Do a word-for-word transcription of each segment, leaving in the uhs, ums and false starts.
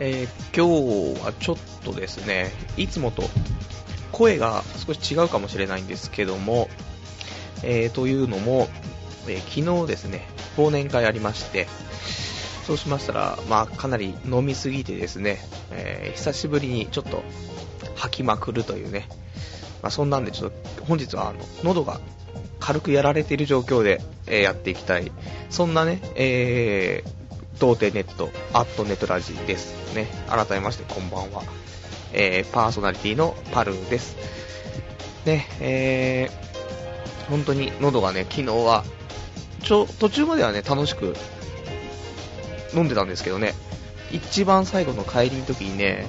えー、今日はちょっとですね、いつもと声が少し違うかもしれないんですけども、えー、というのも、えー、昨日ですね忘年会ありまして、そうしましたら、まあ、かなり飲みすぎてですね、えー、久しぶりにちょっと吐きまくるというね、まあ、そんなんでちょっと本日はあの喉が軽くやられている状況で、えー、やっていきたい、そんなね、えー、童貞ネットアットネトラジですね。改めましてこんばんは、えー、パーソナリティのパルですね。えー、本当に喉がね、昨日はちょ途中まではね楽しく飲んでたんですけどね、一番最後の帰りの時にね、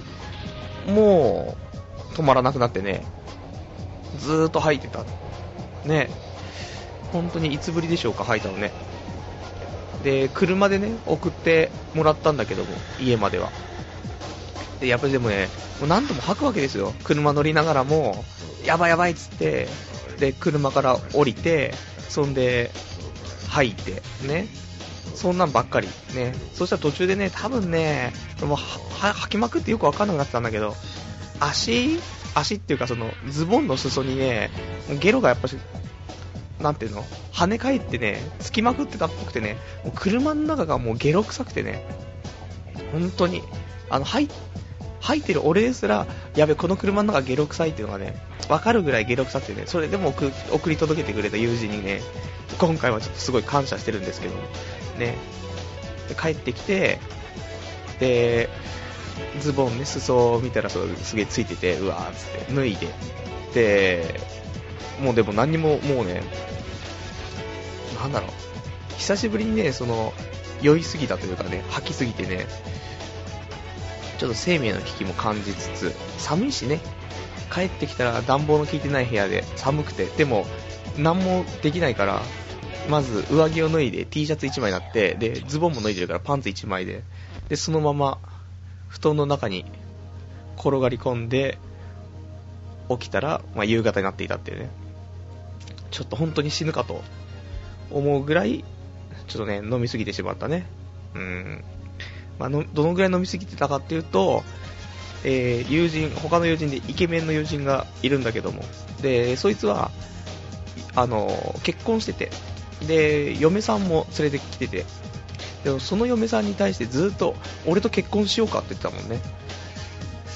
もう止まらなくなってね、ずーっと吐いてたね。本当にいつぶりでしょうか、吐いたのね。で車でね送ってもらったんだけども、家まではでやっぱりでもね、もう何度も吐くわけですよ。車乗りながらもやばいやばいっつって、で車から降りて、そんで吐いてね、そんなんばっかりね。そしたら途中でね、多分ねもう吐きまくってよくわかんなくなってたんだけど、足足っていうかそのズボンの裾にね、ゲロがやっぱしなんていうの、跳ね返ってねつきまくってたっぽくてね、もう車の中がもうゲロ臭くてね、本当にあの吐い吐いてる俺ですら、やべこの車の中ゲロ臭いっていうのがねわかるぐらいゲロ臭くてね、それでも送、送り届けてくれた友人にね今回はちょっとすごい感謝してるんですけどね。で帰ってきて、でズボンね裾を見たらそうすげえついてて、うわーっつって脱いで、でもうでも何にももうね、なんだろう、久しぶりにねその酔いすぎたというかね、吐きすぎてね、ちょっと生命の危機も感じつつ、寒いしね、帰ってきたら暖房の効いてない部屋で寒くて、でも何もできないから、まず上着を脱いで T シャツいちまいになって、でズボンも脱いでるからパンツいちまいで、でそのまま布団の中に転がり込んで起きたら、まあ、夕方になっていたっていうね、ちょっと本当に死ぬかと思うぐらいちょっとね飲みすぎてしまったね。うーん、まあ、のどのぐらい飲みすぎてたかっていうと、えー、友人他の友人でイケメンの友人がいるんだけども、でそいつはあの結婚してて、で嫁さんも連れてきてて、でもその嫁さんに対してずっと俺と結婚しようかって言ってたもんね。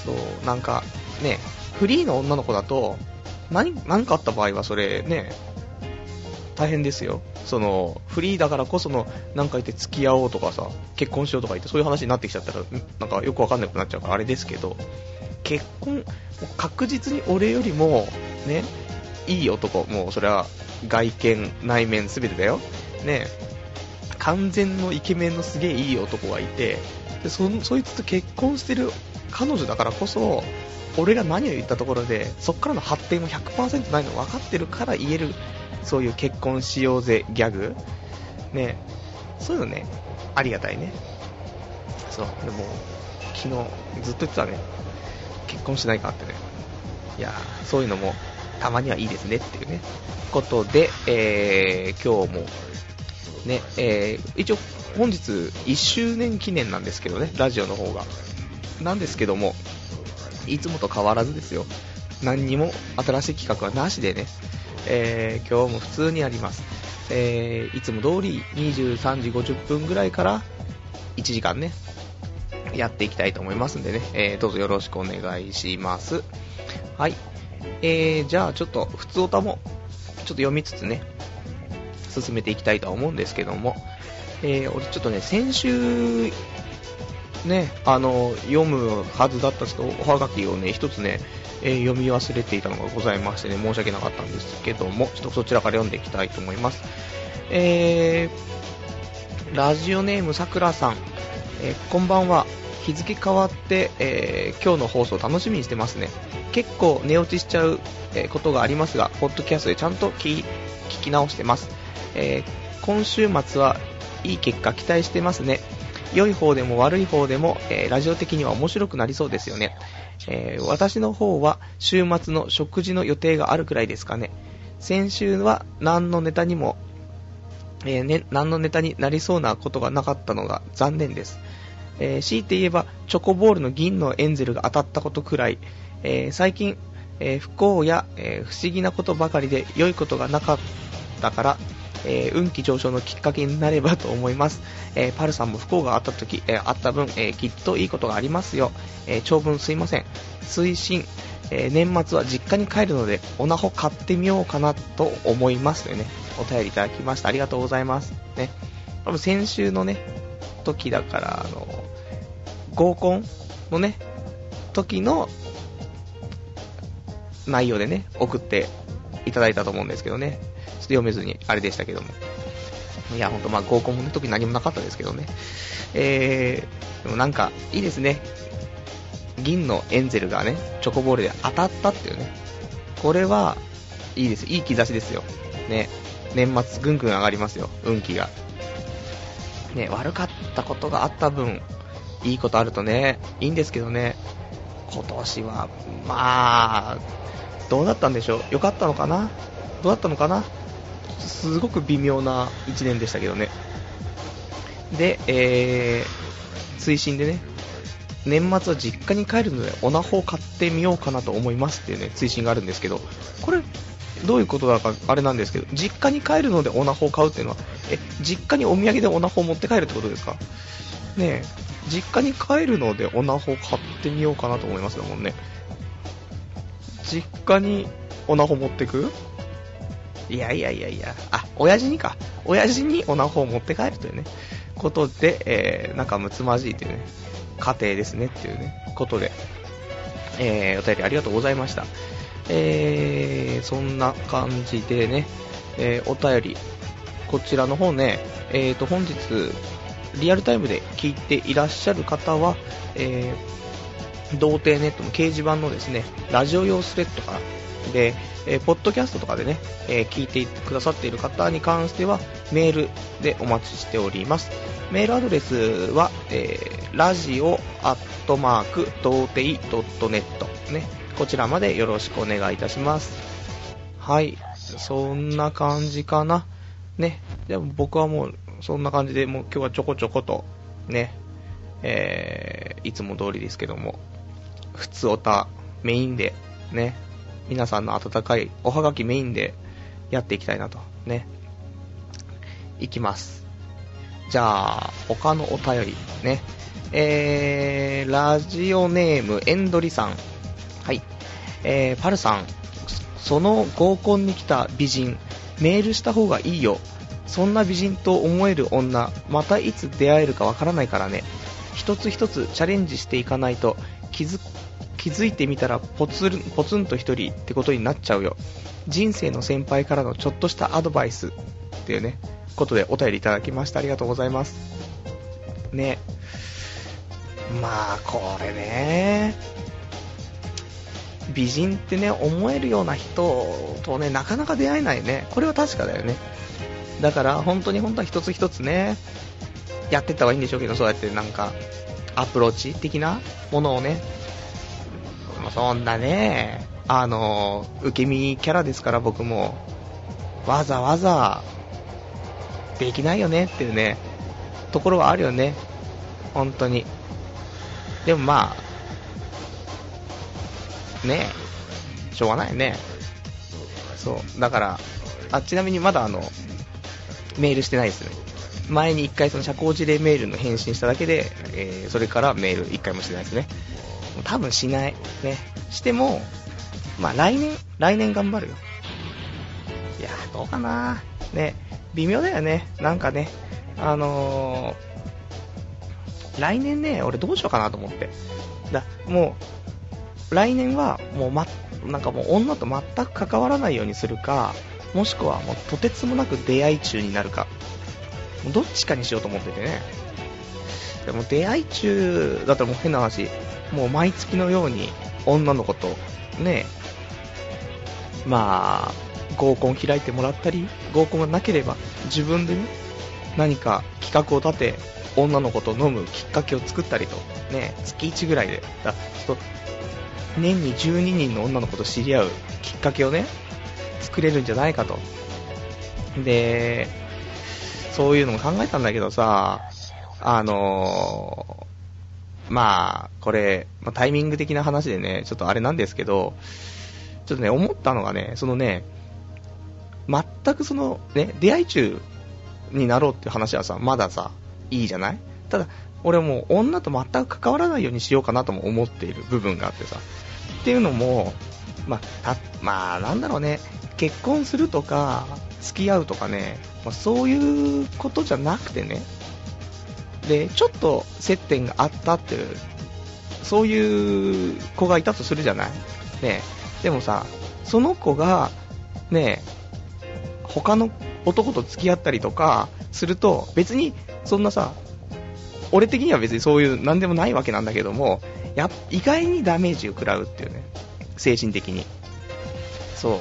そうなんかね、フリーの女の子だと 何, 何かあった場合はそれね大変ですよ。そのフリーだからこその何か言って付き合おうとかさ、結婚しようとか言ってそういう話になってきちゃったらなんかよくわかんなくなっちゃうからあれですけど、結婚確実に俺よりもねいい男、もうそれは外見内面全てだよね、完全のイケメンのすげえいい男がいて、で そ, そいつと結婚してる彼女だからこそ、俺が何を言ったところでそっからの発展も ひゃくパーセント ないの分かってるから言える、そういう結婚しようぜギャグね、そういうのねありがたいね。そうでも昨日ずっと言ってたね、結婚しないかってね。いやー、そういうのもたまにはいいですねっていうねことで、えー、今日もね、えー、一応本日いっしゅうねん記念なんですけどね、ラジオの方がなんですけども、いつもと変わらずですよ、何にも新しい企画はなしでね、えー、今日も普通にやります、えー、いつも通りにじゅうさんじごじゅっぷんぐらいからいちじかんねやっていきたいと思いますんでね、えー、どうぞよろしくお願いします。はい、えー、じゃあちょっと普通歌もちょっと読みつつね進めていきたいと思うんですけども、えー、俺ちょっとね先週ねあの読むはずだったちょっとおはがきをね一つね、えー、読み忘れていたのがございましてね、申し訳なかったんですけども、ちょっとそちらから読んでいきたいと思います。えー、ラジオネームさくらさん、えー、こんばんは。日付変わって、えー、今日の放送楽しみにしてますね。結構寝落ちしちゃうことがありますが、ポッドキャストでちゃんと 聞, 聞き直してます、えー、今週末はいい結果期待してますね。良い方でも悪い方でも、えー、ラジオ的には面白くなりそうですよね、えー、私の方は週末の食事の予定があるくらいですかね。先週は何のネタにも、えーね、何のネタになりそうなことがなかったのが残念です。えー、強いて言えばチョコボールの銀のエンゼルが当たったことくらい、えー、最近、えー、不幸や、えー、不思議なことばかりで良いことがなかったから、えー、運気上昇のきっかけになればと思います、えー、パルさんも不幸があった時、えー、あった分、えー、きっといいことがありますよ、えー、長文すいません。推進、えー、年末は実家に帰るのでオナホ買ってみようかなと思いますというね、お便りいただきました。ありがとうございます、ね、多分先週のね時だから、あの合コンのね時の内容でね送っていただいたと思うんですけどね、ちょっと読めずにあれでしたけども、いや本当まあ合コンの時何もなかったですけどね、えー、でもなんかいいですね、銀のエンゼルがねチョコボールで当たったっていうね、これはいいです、いい兆しですよね。年末ぐんぐん上がりますよ運気がね。悪かったことがあった分いいことあるとねいいんですけどね、今年はまあどうだったんでしょう、良かったのかな、どうだったのかな、すごく微妙ないちねんでしたけどね。で、えー、推進でね年末は実家に帰るのでオナホを買ってみようかなと思いますっていうね推進があるんですけど、これどういうことだかあれなんですけど、実家に帰るのでオナホを買うっていうのは、え実家にお土産でオナホを持って帰るってことですかね。え実家に帰るのでオナホを買ってみようかなと思いますだもんね。実家にオナホ持ってく、いやいやいやいや、あ、親父にか、親父にオナホを持って帰るというねことで、えー、仲睦まじいというね家庭ですねっていうねことで、えー、お便りありがとうございました。えー、そんな感じでね、えー、お便りこちらの方ね、えーと本日リアルタイムで聞いていらっしゃる方は、えー、童貞ネットの掲示板のですねラジオ用スレッドからで、えー、ポッドキャストとかでね、えー、聞いてくださっている方に関してはメールでお待ちしております。メールアドレスは、えー、ラジオアットマーク童貞ドットネットね、こちらまでよろしくお願いいたします。はい、そんな感じかな。ね、でも僕はもうそんな感じで、もう今日はちょこちょことね、えー、いつも通りですけども、ふつおたメインでね、皆さんの温かいおはがきメインでやっていきたいなとね、いきます。じゃあ他のお便りね、えー、ラジオネームエンドリさん。はい、えー、パルさん、その合コンに来た美人、メールした方がいいよ。そんな美人と思える女、またいつ出会えるかわからないからね。一つ一つチャレンジしていかないと、気づ、気づいてみたらポツン、ポツンと一人ってことになっちゃうよ。人生の先輩からのちょっとしたアドバイスっていうねことでお便りいただきました。ありがとうございますね。まあこれね、美人ってね思えるような人とねなかなか出会えないね、これは確かだよね。だから本当に本当は一つ一つねやってった方がいいんでしょうけど、そうやってなんかアプローチ的なものをね、そんなねあの受け身キャラですから、僕もわざわざできないよねっていうねところはあるよね本当に。でもまあねえ、しょうがないね。そうだから、あ、ちなみにまだあのメールしてないですね。前にいっかいその社交辞令メールの返信しただけで、えー、それからメールいっかいもしてないですね。多分しないね。してもまあ来年来年頑張るよ。いやーどうかなーね、微妙だよね。なんかねあのー、来年ね俺どうしようかなと思って、だもう来年はもう、ま、なんかもう女と全く関わらないようにするか、もしくはもうとてつもなく出会い中になるか、もうどっちかにしようと思っててね。でも出会い中だったらもう変な話、もう毎月のように女の子とね、まあ合コン開いてもらったり、合コンがなければ自分でね何か企画を立て女の子と飲むきっかけを作ったりとね、月いちぐらいでだちょっと年にじゅうににんの女の子と知り合うきっかけをね作れるんじゃないかと。でそういうのも考えたんだけどさ、あのまあこれ、まあ、タイミング的な話でねちょっとあれなんですけど、ちょっとね思ったのがね、そのね全くそのね出会い中になろうっていう話はさまださいいじゃない。ただ俺もう女と全く関わらないようにしようかなとも思っている部分があってさ、っていうのもまあたまあなんだろうね、結婚するとか付き合うとかね、まあ、そういうことじゃなくてね、でちょっと接点があったっていうそういう子がいたとするじゃないね。でもさその子がね他の男と付き合ったりとかすると別にそんなさ俺的には別にそういう何でもないわけなんだけども、や意外にダメージを食らうっていうね、精神的に。そ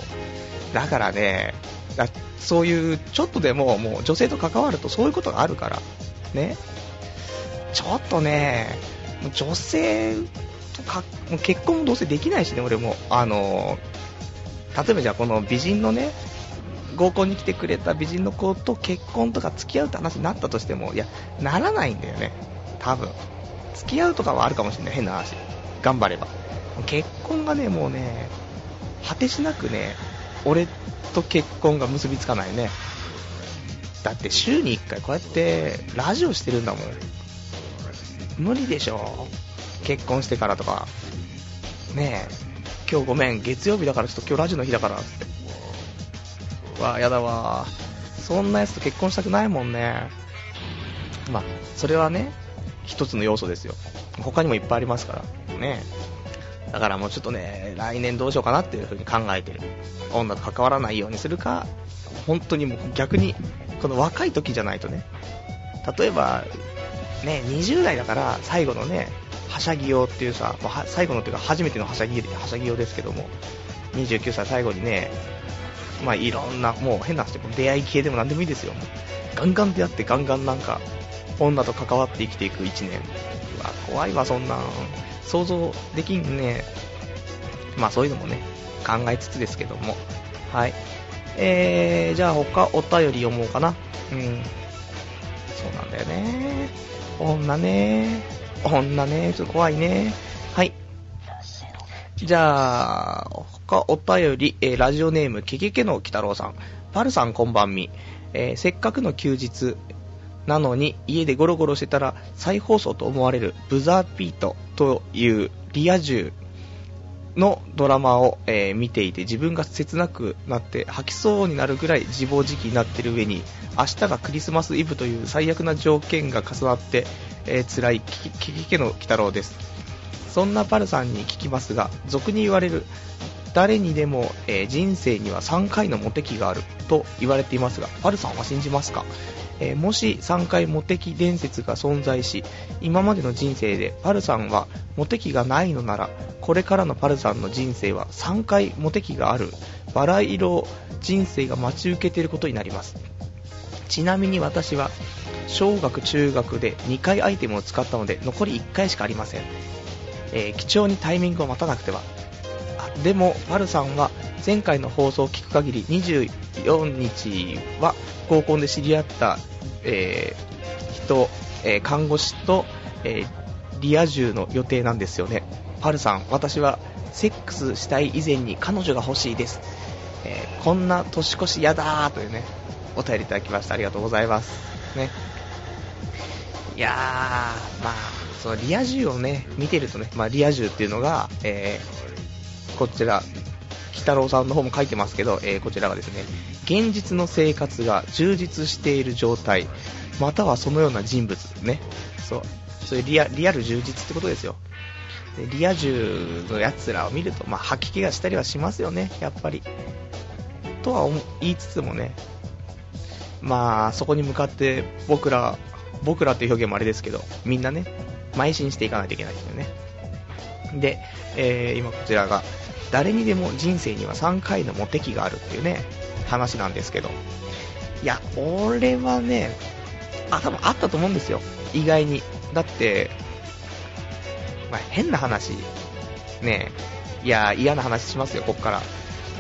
うだからねだそういうちょっとでももう女性と関わるとそういうことがあるからね、ちょっとね女性とか結婚もどうせできないしね、俺もあの例えばじゃあこの美人のね合コンに来てくれた美人の子と結婚とか付き合うって話になったとしても、いやならないんだよね多分。付き合うとかはあるかもしれない、変な話頑張れば。結婚がねもうね果てしなくね俺と結婚が結びつかないね。だって週にいっかいこうやってラジオしてるんだもん、無理でしょ結婚してからとかねえ。今日ごめん月曜日だからちょっと今日ラジオの日だからってわやだわ、そんなやつと結婚したくないもんね。まあそれはね一つの要素ですよ、他にもいっぱいありますからね。だからもうちょっとね来年どうしようかなっていう風に考えてる。女と関わらないようにするか、本当にもう逆にこの若い時じゃないとね、例えばねにじゅう代だから最後のねはしゃぎ用っていうさ、まあ、最後のっていうか初めてのはしゃぎはしゃぎ用ですけども、にじゅうきゅうさい最後にねまあいろんなもう変な話出会い系でもなんでもいいですよ、ガンガン出会ってガンガンなんか女と関わって生きていくいちねん、うわ怖いわそんなん想像できんね。まあそういうのもね考えつつですけども、はい、えー、じゃあ他お便り読もうかな。うんそうなんだよね女ね女ねちょっと怖いね。はい、じゃあ他お便り、えー、ラジオネームけけけの鬼太郎さん、パルさんこんばんみ、えー、せっかくの休日なのに家でゴロゴロしてたら再放送と思われるブザービートというリア充のドラマを、えー、見ていて自分が切なくなって吐きそうになるぐらい自暴自棄になってる上に明日がクリスマスイブという最悪な条件が重なって、えー、辛いけけけの鬼太郎です。そんなパルさんに聞きますが、俗に言われる誰にでも、えー、人生にはさんかいのモテ期があると言われていますが、パルさんは信じますか？えー、もしさんかいモテ期伝説が存在し、今までの人生でパルさんはモテ期がないのなら、これからのパルさんの人生はさんかいモテ期があるバラ色人生が待ち受けていることになります。ちなみに私は小学中学でにかいアイテムを使ったので残りいっかいしかありません。えー、貴重にタイミングを待たなくては。あでもパルさんは前回の放送を聞く限りにじゅうよっかは合コンで知り合った、えー、人、えー、看護師と、えー、リア充の予定なんですよね。パルさん、私はセックスしたい以前に彼女が欲しいです、えー、こんな年越しやだーというねお便りいただきました。ありがとうございます、ね、いやーまあそのリア充をね見てるとね、まあ、リア充っていうのが、えー、こちら鬼太郎さんの方も書いてますけど、えー、こちらがですね現実の生活が充実している状態またはそのような人物ね、そうそういうリア、リアル充実ってことですよ。でリア充のやつらを見ると、まあ、吐き気がしたりはしますよねやっぱりとは言いつつもね、まあそこに向かって僕ら僕らっていう表現もあれですけどみんなね邁進していかないといけないですよね。で、えー、今こちらが誰にでも人生にはさんかいのモテ期があるっていうね話なんですけど、いや俺はねあ多分あったと思うんですよ意外に。だって、まあ、変な話ねえいや嫌な話しますよこっから。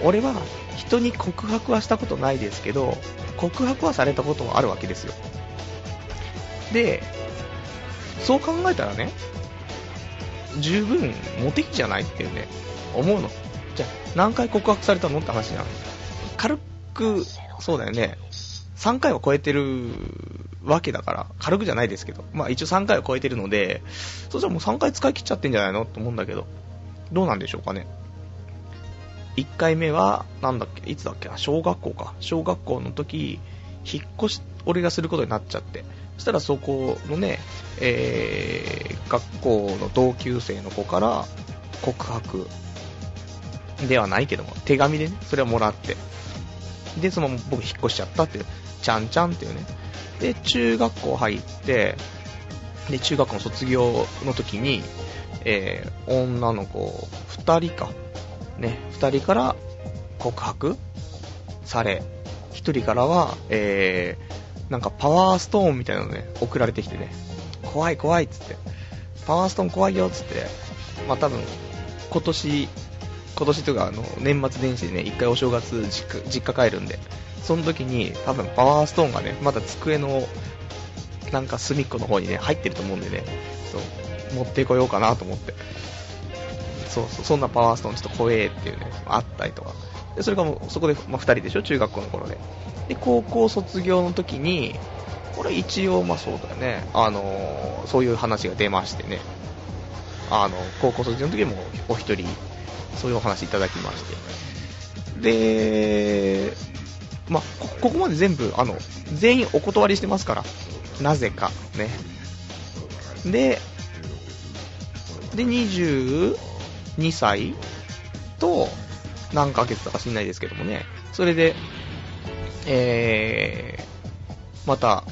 俺は人に告白はしたことないですけど告白はされたことはあるわけですよ。でそう考えたらね十分モテ期じゃないっていうね思うの。じゃあ何回告白されたのって話なの。軽くそうだよね、さんかいは超えてるわけだから、軽くじゃないですけど、まあ一応さんかいは超えてるので、そしたらもうさんかい使い切っちゃってんじゃないのと思うんだけど、どうなんでしょうかね。いっかいめはなんだっけ、いつだっけな、小学校か、小学校の時引っ越し俺がすることになっちゃって、そしたらそこのね、えー、学校の同級生の子から告白ではないけども手紙でね、それをもらって、でそのまま僕引っ越しちゃったっていう、ちゃんちゃんっていうね。で中学校入って、で中学校の卒業の時に、えー、女の子ふたりかね、ふたりから告白され、ひとりからは、えー、なんかパワーストーンみたいなのね送られてきてね、怖い怖いっつって、パワーストーン怖いよっつって、まあ多分今年今年というかあの年末年始でね、一回お正月実家、実家帰るんで、その時に多分パワーストーンがねまだ机のなんか隅っこの方にね入ってると思うんでね、そう持ってこようかなと思って、そうそう、そんなパワーストーンちょっと怖えっていうねあったりとかで、それがもうそこで、まあ、ふたりでしょ中学校の頃で。で高校卒業の時にこれ一応まあそうだよね、あのー、そういう話が出ましてね、あの高校卒業の時もお一人そういうお話いただきまして、で、まあ、こ, ここまで全部あの全員お断りしてますから、なぜかね。ででにじゅうにさいと何ヶ月だか知んないですけどもね、それで、えー、また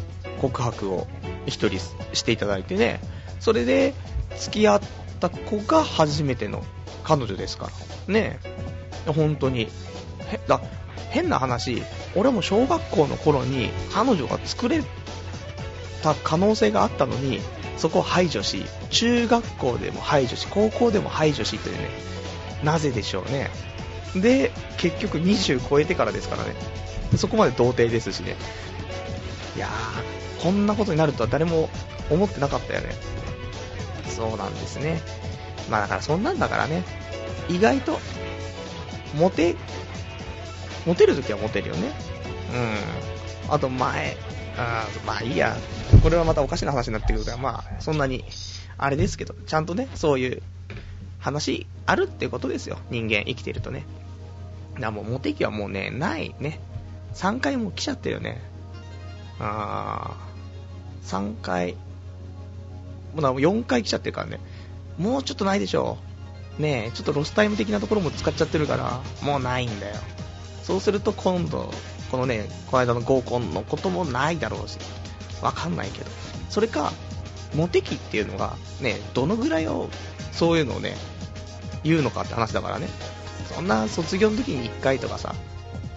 告白を一人していただいてね、それで付き合った子が初めての彼女ですからね。本当にへだ変な話、俺も小学校の頃に彼女が作れた可能性があったのに、そこを排除し、中学校でも排除し、高校でも排除しというね、なぜでしょうね。で結局にじゅう超えてからですからね、そこまで童貞ですしね。いやー、こんなことになるとは誰も思ってなかったよね。そうなんですね。まあだからそんなんだからね、意外とモテモテるときはモテるよね。うん。あと前あまあいいや、これはまたおかしな話になってくるから、まあそんなにあれですけど、ちゃんとねそういう話あるってことですよ、人間生きてるとね。だもうモテ期はもうねないね、さんかいも来ちゃってるよね。あーさんかいもうな、よんかい来ちゃってるからね、もうちょっとないでしょねえ、ちょっとロスタイム的なところも使っちゃってるからもうないんだよ。そうすると今度このね、この間の合コンのこともないだろうし、わかんないけど、それかモテ期っていうのがね、どのぐらいをそういうのをね言うのかって話だからね。そんな卒業の時にいっかいとかさ、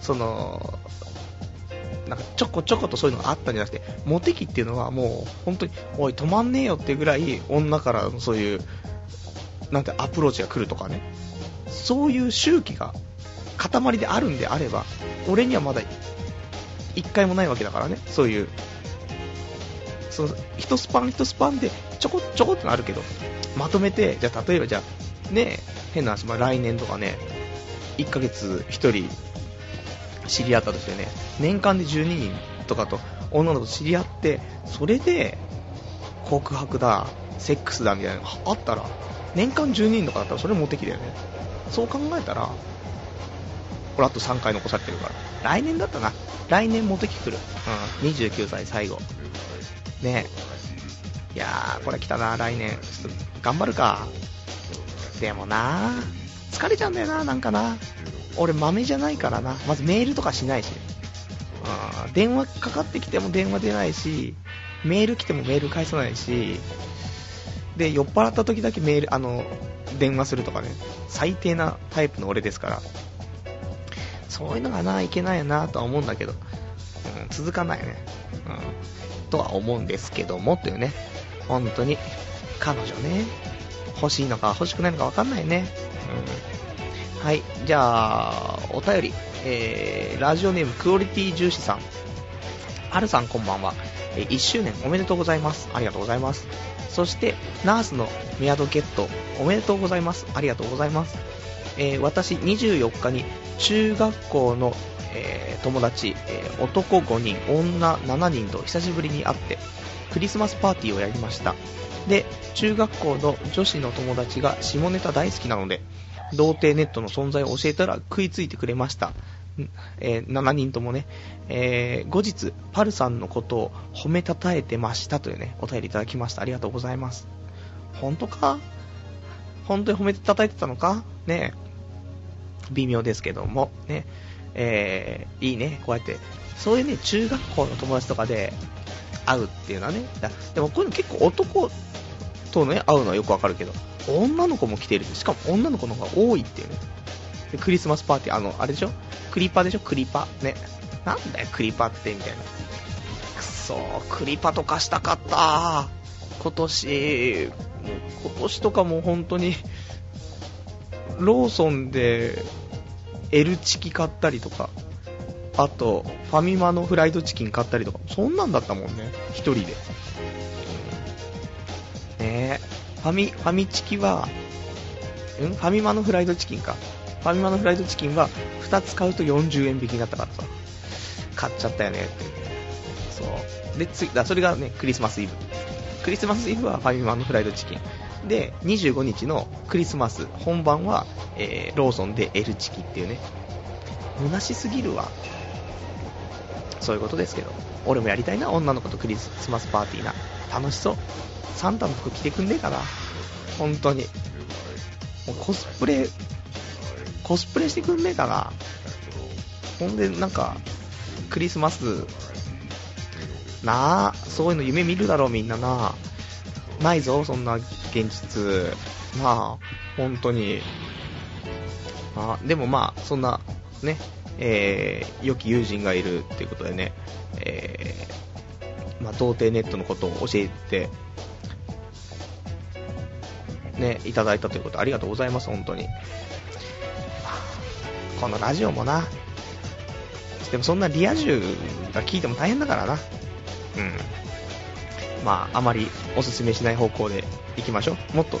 そのなんかちょこちょことそういうのがあったんじゃなくて、モテ期っていうのはもう本当におい止まんねえよってぐらい女からのそういうなんてアプローチが来るとかね、そういう周期が塊であるんであれば、俺にはまだいっかいもないわけだからね。そういうその一スパン一スパンでちょこちょこってのあるけど、まとめてじゃあ例えばじゃあね、変な話、まあ、来年とかねいっかげつひとり知り合ったとしてね、年間でじゅうににんとかと女の子と知り合って、それで告白だセックスだみたいなのがあったら、年間じゅうににんとかだったらそれモテ期だよね。そう考えたらこれあとさんかい残されてるから、来年だったな、来年モテ期来る、うん、にじゅうきゅうさい最後ね。いやー、これ来たな、来年ちょっと頑張るか。でもなー、疲れちゃうんだよな、なんかな、俺マメじゃないからな、まずメールとかしないし、うん、電話かかってきても電話出ないし、メール来てもメール返さないし、で酔っ払った時だけメールあの電話するとかね、最低なタイプの俺ですから、そういうのがないけないよなとは思うんだけど、うん、続かないよね、うん、とは思うんですけども、というね、本当に彼女ね欲しいのか欲しくないのか分かんないね、うん、はい。じゃあお便り、えー、ラジオネームクオリティ重視さん、あるさんこんばんは。いっしゅうねんおめでとうございます、ありがとうございます。そしてナースのメアドゲットおめでとうございます、ありがとうございます。えー、私にじゅうよっかに中学校の、えー、友達、えー、男ごにん女しちにんと久しぶりに会ってクリスマスパーティーをやりました。で、中学校の女子の友達が下ネタ大好きなので童貞ネットの存在を教えたら食いついてくれました。えー、しちにんともね、えー、後日パルさんのことを褒めたたえてましたというねお便りいただきました。ありがとうございます。本当か、本当に褒めたたえてたのかね、微妙ですけどもね、えー、いいね、こうやってそういうね中学校の友達とかで会うっていうのはね。でもこういうの結構男とね会うのはよくわかるけど、女の子も来てる、しかも女の子の方が多いっていうね。でクリスマスパーティー、あのあれでしょ、クリパでしょ、クリパね、なんだよクリパってみたいな、くそークリパとかしたかったー今年。もう今年とかも本当にローソンで L チキ買ったりとか、あとファミマのフライドチキン買ったりとか、そんなんだったもんね、一人でね。ファミファミチキはんファミマのフライドチキンかファミマのフライドチキンはふたつ買うとよんじゅうえん引きになったからさ、買っちゃったよねって。そうで次だ、それがねクリスマスイブ、クリスマスイブはファミマのフライドチキンで、にじゅうごにちのクリスマス本番は、えー、ローソンで L チキっていうね。虚しすぎるわ。そういうことですけど、俺もやりたいな、女の子とクリスマスパーティーな、楽しそう。サンタの服着てくんねえかな、本当に。もうコスプレコスプレしてくんねえかな。ほんでなんかクリスマスなあ、そういうの夢見るだろうみんなな。ないぞそんな現実なあ、本当に。あでもまあそんなね、えー、良き友人がいるっていうことでね、えー、まあ童貞ネットのことを教えてねいただいたということ、ありがとうございます本当に。このラジオもな、でもそんなリア充が聞いても大変だからな、うん、まああまりおすすめしない方向でいきましょう。もっと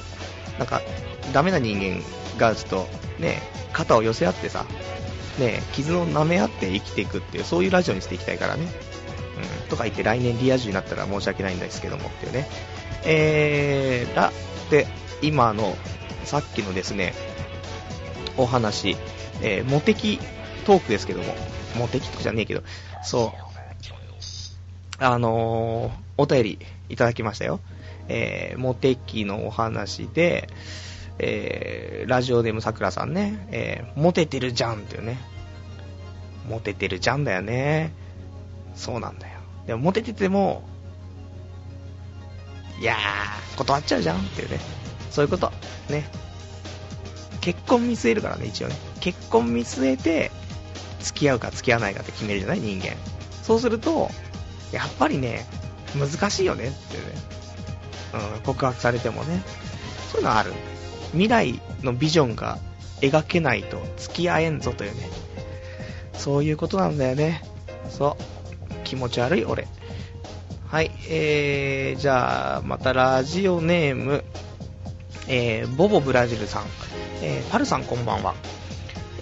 なんかダメな人間がちょっとね肩を寄せ合ってさ、ね、傷を舐め合って生きていくっていう、そういうラジオにしていきたいからね、うん、とか言って来年リア充になったら申し訳ないんですけどもっていうね。えーだって今のさっきのですねお話、えー、モテキトークですけども、モテキトークじゃねえけど、そうあのー、お便りいただきましたよ。えー、モテキのお話で、えー、ラジオネームさくらさんね、えー、モテてるじゃんっていうね、モテてるじゃんだよね。そうなんだよ。でもモテててもいやー断っちゃうじゃんっていうね、そういうことね。結婚見据えるからね、一応ね。結婚見据えて付き合うか付き合わないかって決めるじゃない人間。そうするとやっぱりね難しいよねっていうね、うん、告白されてもね、そういうのある。未来のビジョンが描けないと付き合えんぞというね、そういうことなんだよね。そう気持ち悪い俺。はい、えー、じゃあまたラジオネーム、えー、ボボブラジルさん、えー、パルさんこんばんは。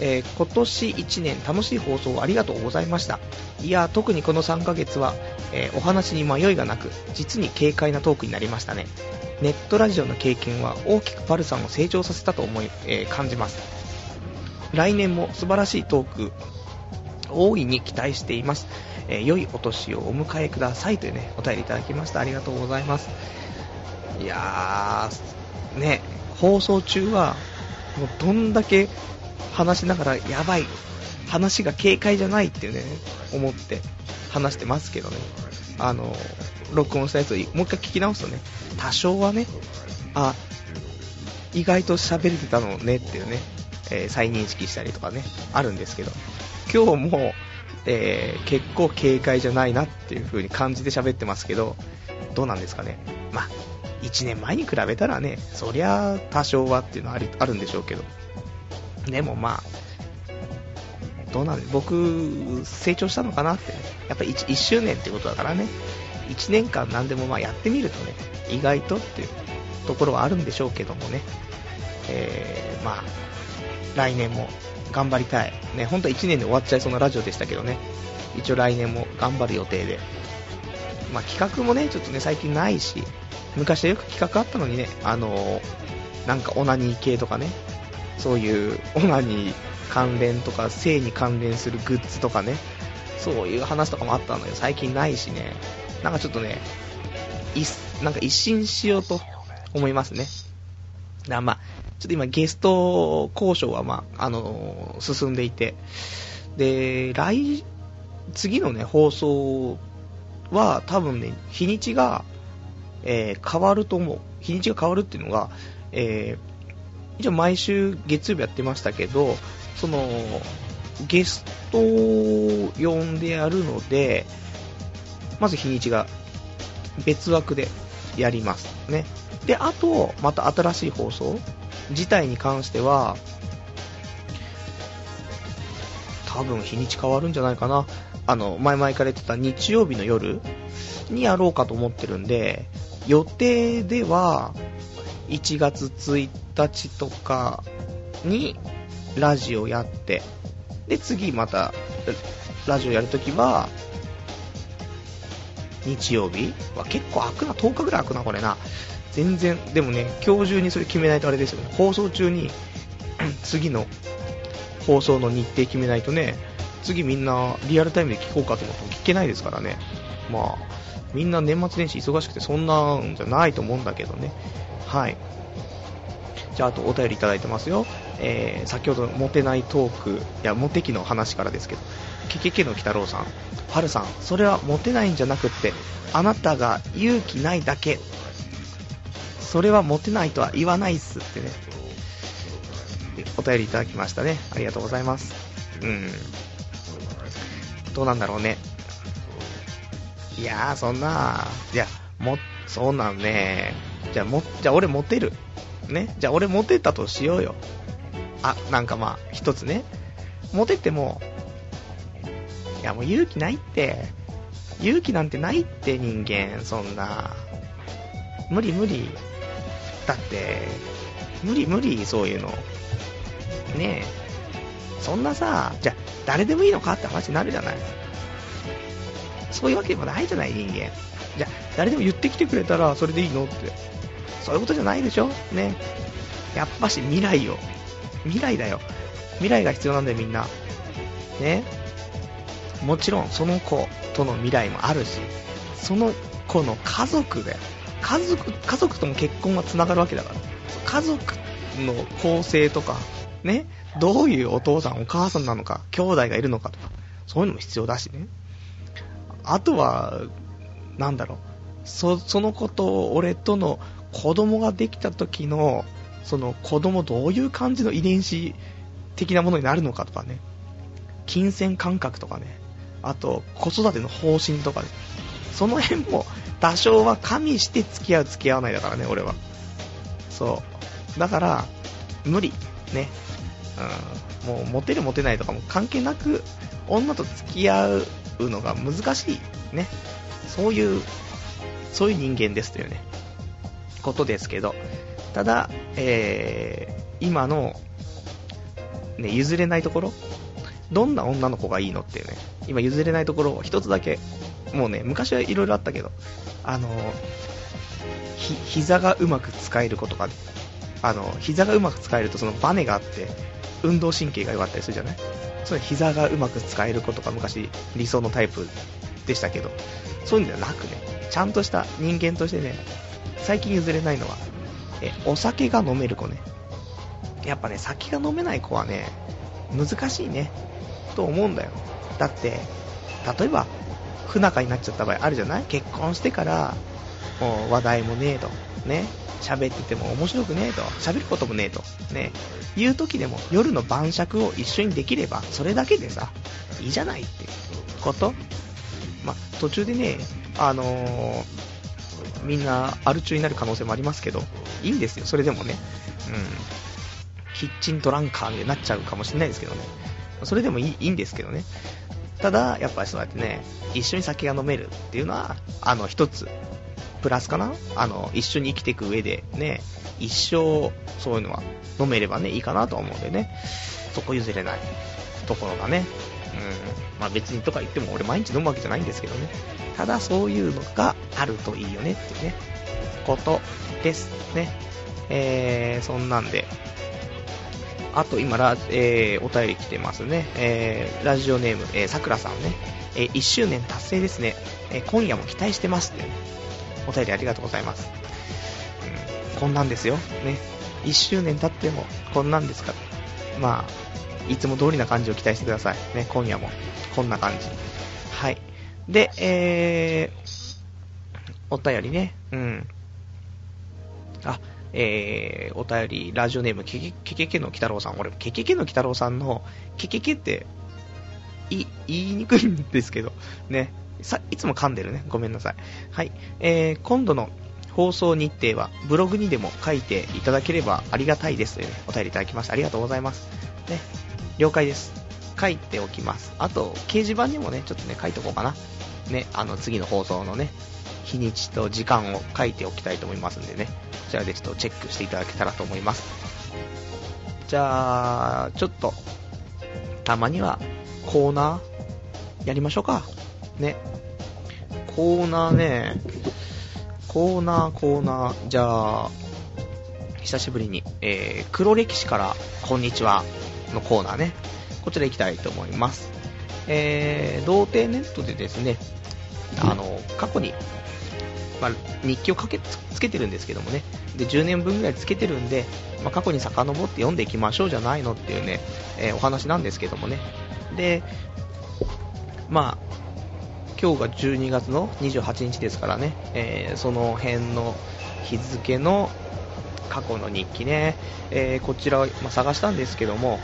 えー、今年いちねん楽しい放送ありがとうございました。いや特にこのさんかげつは、えー、お話に迷いがなく実に軽快なトークになりましたね。ネットラジオの経験は大きくパルさんを成長させたと思い、えー、感じます。来年も素晴らしいトーク大いに期待しています。えー、良いお年をお迎えくださいというねお便りいただきました。ありがとうございます。いやーね、放送中はもうどんだけ話しながらやばい話が軽快じゃないっていうね思って話してますけどね、あの録音したやつをもう一回聞き直すとね、多少はねあ意外と喋れてたのねっていうね、えー、再認識したりとかねあるんですけど、今日も、えー、結構軽快じゃないなっていう風に感じて喋ってますけど、どうなんですかね。まあいちねんまえに比べたらねそりゃ多少はっていうのは あり、あるんでしょうけど、でもまあどうなんで僕成長したのかなって、ね、やっぱり いち, いっしゅうねんってことだからね、いちねんかん何でもまあやってみるとね、意外とっていうところはあるんでしょうけどもね、えー、まあ来年も頑張りたい、ね、本当はいちねんで終わっちゃいそうなラジオでしたけどね、一応来年も頑張る予定で、まあ、企画もねちょっとね最近ないし、昔はよく企画あったのにね、あのー、なんかオナニー系とかね、そういうオナニー関連とか性に関連するグッズとかね、そういう話とかもあったのよ。最近ないしね、なんかちょっとねなんか一新しようと思いますね。だからまあちょっと今ゲスト交渉はまああのー、進んでいて、で来次のね放送は多分ね日にちが、えー、変わると思う。日にちが変わるっていうのが、えー、一応毎週月曜日やってましたけど、そのゲストを呼んでやるので、まず日にちが別枠でやりますね。であとまた新しい放送自体に関しては多分日にち変わるんじゃないかな。あの前々から言ってた日曜日の夜にやろうかと思ってるんで、予定ではいちがつついたちとかにラジオやって、で次またラジオやるときは日曜日は結構開くな、とおかぐらい開くなこれな。全然でもね今日中にそれ決めないとあれですよね、放送中に次の放送の日程決めないとね、次みんなリアルタイムで聞こうかと思っても聞けないですからね。まあみんな年末年始忙しくてそんなんじゃないと思うんだけどね。はい、じゃああとお便りいただいてますよ。えー、先ほどのモテないトーク、いやモテ期の話からですけど、ケケケの鬼太郎さん、ハルさん、それはモテないんじゃなくってあなたが勇気ないだけ、それはモテないとは言わないっすってね、お便りいただきましたね。ありがとうございます。うん、どうなんだろうね。いやーそんな、じゃあもそうなんね、じゃあもじゃあ俺モテるね、じゃあ俺モテたとしようよ。あ、なんかまあ一つね、モテてもいやもう勇気ないって、勇気なんてないって人間、そんな無理無理だって、無理無理そういうのねえ、そんなさ、じゃあ誰でもいいのかって話になるじゃない。そういうわけでもないじゃない人間。じゃあ誰でも言ってきてくれたらそれでいいのって、そういうことじゃないでしょね。やっぱし未来よ、未来だよ、未来が必要なんだよみんなね。もちろんその子との未来もあるし、その子の家族だよ、家族、家族とも結婚はつながるわけだから、家族の構成とかね、どういうお父さんお母さんなのか、兄弟がいるのかとか、そういうのも必要だしね。あとはなんだろう、 そ, その子と俺との子供ができた時のその子供どういう感じの遺伝子的なものになるのかとかね、金銭感覚とかね、あと子育ての方針とかね、その辺も多少は加味して付き合う付き合わないだからね俺は。そうだから無理ね、うん、もうモテるモテないとかも関係なく女と付き合うのが難しいね、そういうそういう人間ですというねことですけど、ただ、えー、今の、ね、譲れないところ、どんな女の子がいいのっていうね、今譲れないところを一つだけ、もうね昔はいろいろあったけど、あのひ膝がうまく使える子とか、ね、あの膝がうまく使えるとそのバネがあって運動神経が良かったりするじゃない。それ膝がうまく使える子とか昔理想のタイプでしたけど、そういうんじゃなくね、ちゃんとした人間としてね、最近譲れないのはえお酒が飲める子ね。やっぱね酒が飲めない子はね難しいねと思うんだよ。だって例えば不仲になっちゃった場合あるじゃない。結婚してからもう話題もねえとね、喋ってても面白くねえと、喋ることもねえとねいう時でも夜の晩酌を一緒にできればそれだけでさいいじゃないってこと。まあ途中でねあのー、みんなアル中になる可能性もありますけどいいんですよそれでもね、うん、キッチントランカーになっちゃうかもしれないですけどね、それでもいい、いいんですけどね。ただやっぱりそうやってね、一緒に酒が飲めるっていうのはあの一つプラスかな、あの一緒に生きていく上でね、一生そういうのは飲めればねいいかなと思うんでね、そこ譲れないところがね、うん、まあ別にとか言っても俺毎日飲むわけじゃないんですけどね、ただそういうのがあるといいよねっていうねことですね。えー、そんなんで、あと今ラ、えー、お便り来てますね、えー、ラジオネーム、えー、さくらさんね、えー、いっしゅうねん達成ですね、えー、今夜も期待してますって、ね、お便りありがとうございます、うん、こんなんですよ、ね、いっしゅうねん経ってもこんなんですから、まあいつも通りな感じを期待してくださいね、今夜もこんな感じ、はい。で、えー、お便りね、うん、あえー、お便りラジオネームケケケケケの鬼太郎さん、俺ケケケの鬼太郎さんのケケケってい言いにくいんですけどね、さいつも噛んでるね、ごめんなさい、はい、えー、今度の放送日程はブログにでも書いていただければありがたいですという、ね、お便りいただきましてありがとうございます、ね、了解です、書いておきます。あと掲示板にもねちょっとね書いておこうかなね、あの次の放送のね日にちと時間を書いておきたいと思いますんでね、こちらでちょっとチェックしていただけたらと思います。じゃあちょっとたまにはコーナーやりましょうかね、コーナーね、コーナーコーナーじゃあ久しぶりに、えー、黒歴史からこんにちはのコーナーね、こちら行きたいと思います。えー、童貞ネットでですね、あの過去にまあ、日記をかけ つ, つけてるんですけどもね、でじゅうねんぶんぐらいつけてるんで、まあ、過去に遡って読んでいきましょうじゃないのっていうね、えー、お話なんですけどもね。でまあ今日がじゅうにがつのにじゅうはちにちですからね、えー、その辺の日付の過去の日記ね、えー、こちらを探したんですけども、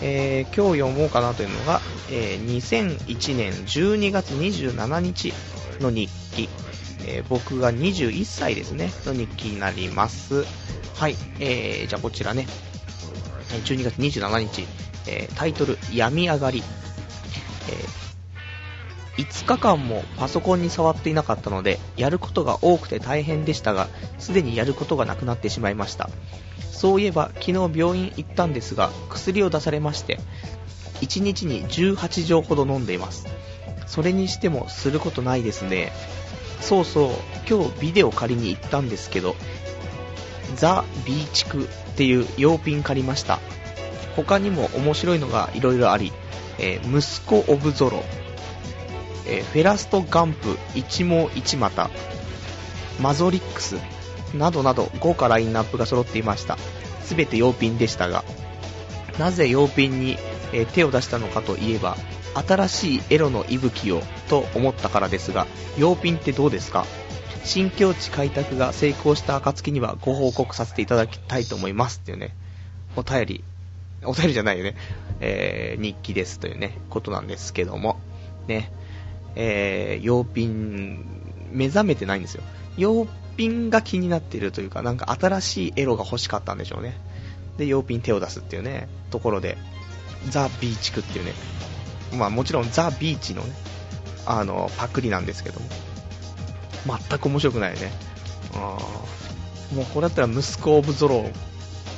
えー、今日読もうかなというのが、えー、にせんいちねんじゅうにがつにじゅうしちにちの日記、えー、僕がにじゅういっさいですねの日記になります。はい、えー、じゃあこちらねじゅうにがつにじゅうしちにち、えー、タイトル病み上がり、えー、いつかかんもパソコンに触っていなかったのでやることが多くて大変でしたが、すでにやることがなくなってしまいました。そういえば昨日病院行ったんですが、薬を出されまして、いちにちにじゅうはちじょうほど飲んでいます。それにしてもすることないですね。そうそう、今日ビデオ借りに行ったんですけど、ザ・ビーチクっていう用品借りました。他にも面白いのがいろいろあり、えー、息子オブゾロ、えー、フェラストガンプ一網一股、マゾリックスなどなど豪華ラインナップが揃っていました。すべて用品でしたが、なぜ用品に、えー、手を出したのかといえば、新しいエロの息吹をと思ったからですが、用品ってどうですか？新境地開拓が成功した暁にはご報告させていただきたいと思いますっていうね、お便りお便りじゃないよね、えー、日記ですというねことなんですけどもね、えー、用品目覚めてないんですよ。用品が気になってるというか、なんか新しいエロが欲しかったんでしょうね。で用品手を出すっていうねところで、ザ・ビーチクっていうね、まあもちろんザ・ビーチのねあのパクリなんですけども、全く面白くないね。あもうこれだったら息子オブゾロ、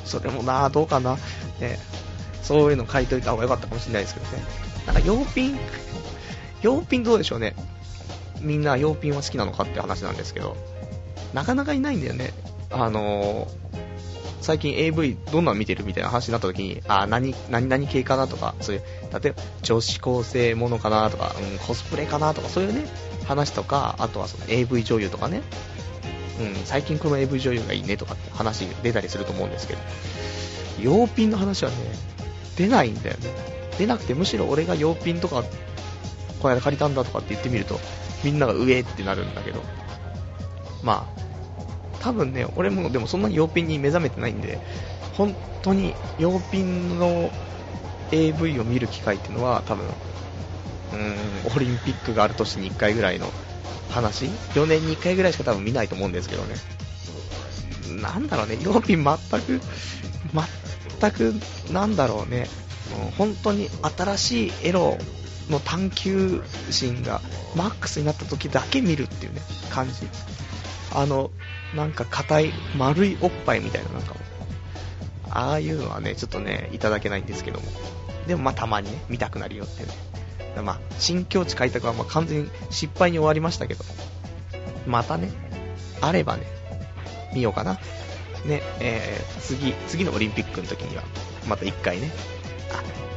それもなどうかな、ね、そういうの書いといた方が良かったかもしれないですけどね。なんか用品用品どうでしょうね。みんな用品は好きなのかって話なんですけど、なかなかいないんだよね。あのー最近 エーブイ どんなの見てるみたいな話になった時に、あ何何々系かなとか、そういう例えば女子高生ものかなとか、うん、コスプレかなとか、そういうね話とか、あとはその エーブイ 女優とかね、うん、最近この エーブイ 女優がいいねとかって話出たりすると思うんですけど、用品の話はね出ないんだよね。出なくて、むしろ俺が用品とかこの間借りたんだとかって言ってみると、みんながうえってなるんだけど、まあ多分ね、俺もでもそんなに用品に目覚めてないんで、本当に用品の エーブイ を見る機会っていうのは多分うーん、オリンピックがある年にいっかいぐらいの話、よねんにいっかいぐらいしか多分見ないと思うんですけどね。なんだろうね、用品全く全くなんだろうね、もう本当に新しいエロの探求心がマックスになった時だけ見るっていうね感じ、あのなんか硬い丸いおっぱいみたいな、なんかああいうのはねちょっとねいただけないんですけども、でもまあたまにね見たくなるよってね。まあ新境地開拓はまあ完全に失敗に終わりましたけど、またねあればね見ようかなね、えー、次次のオリンピックの時にはまた一回ね、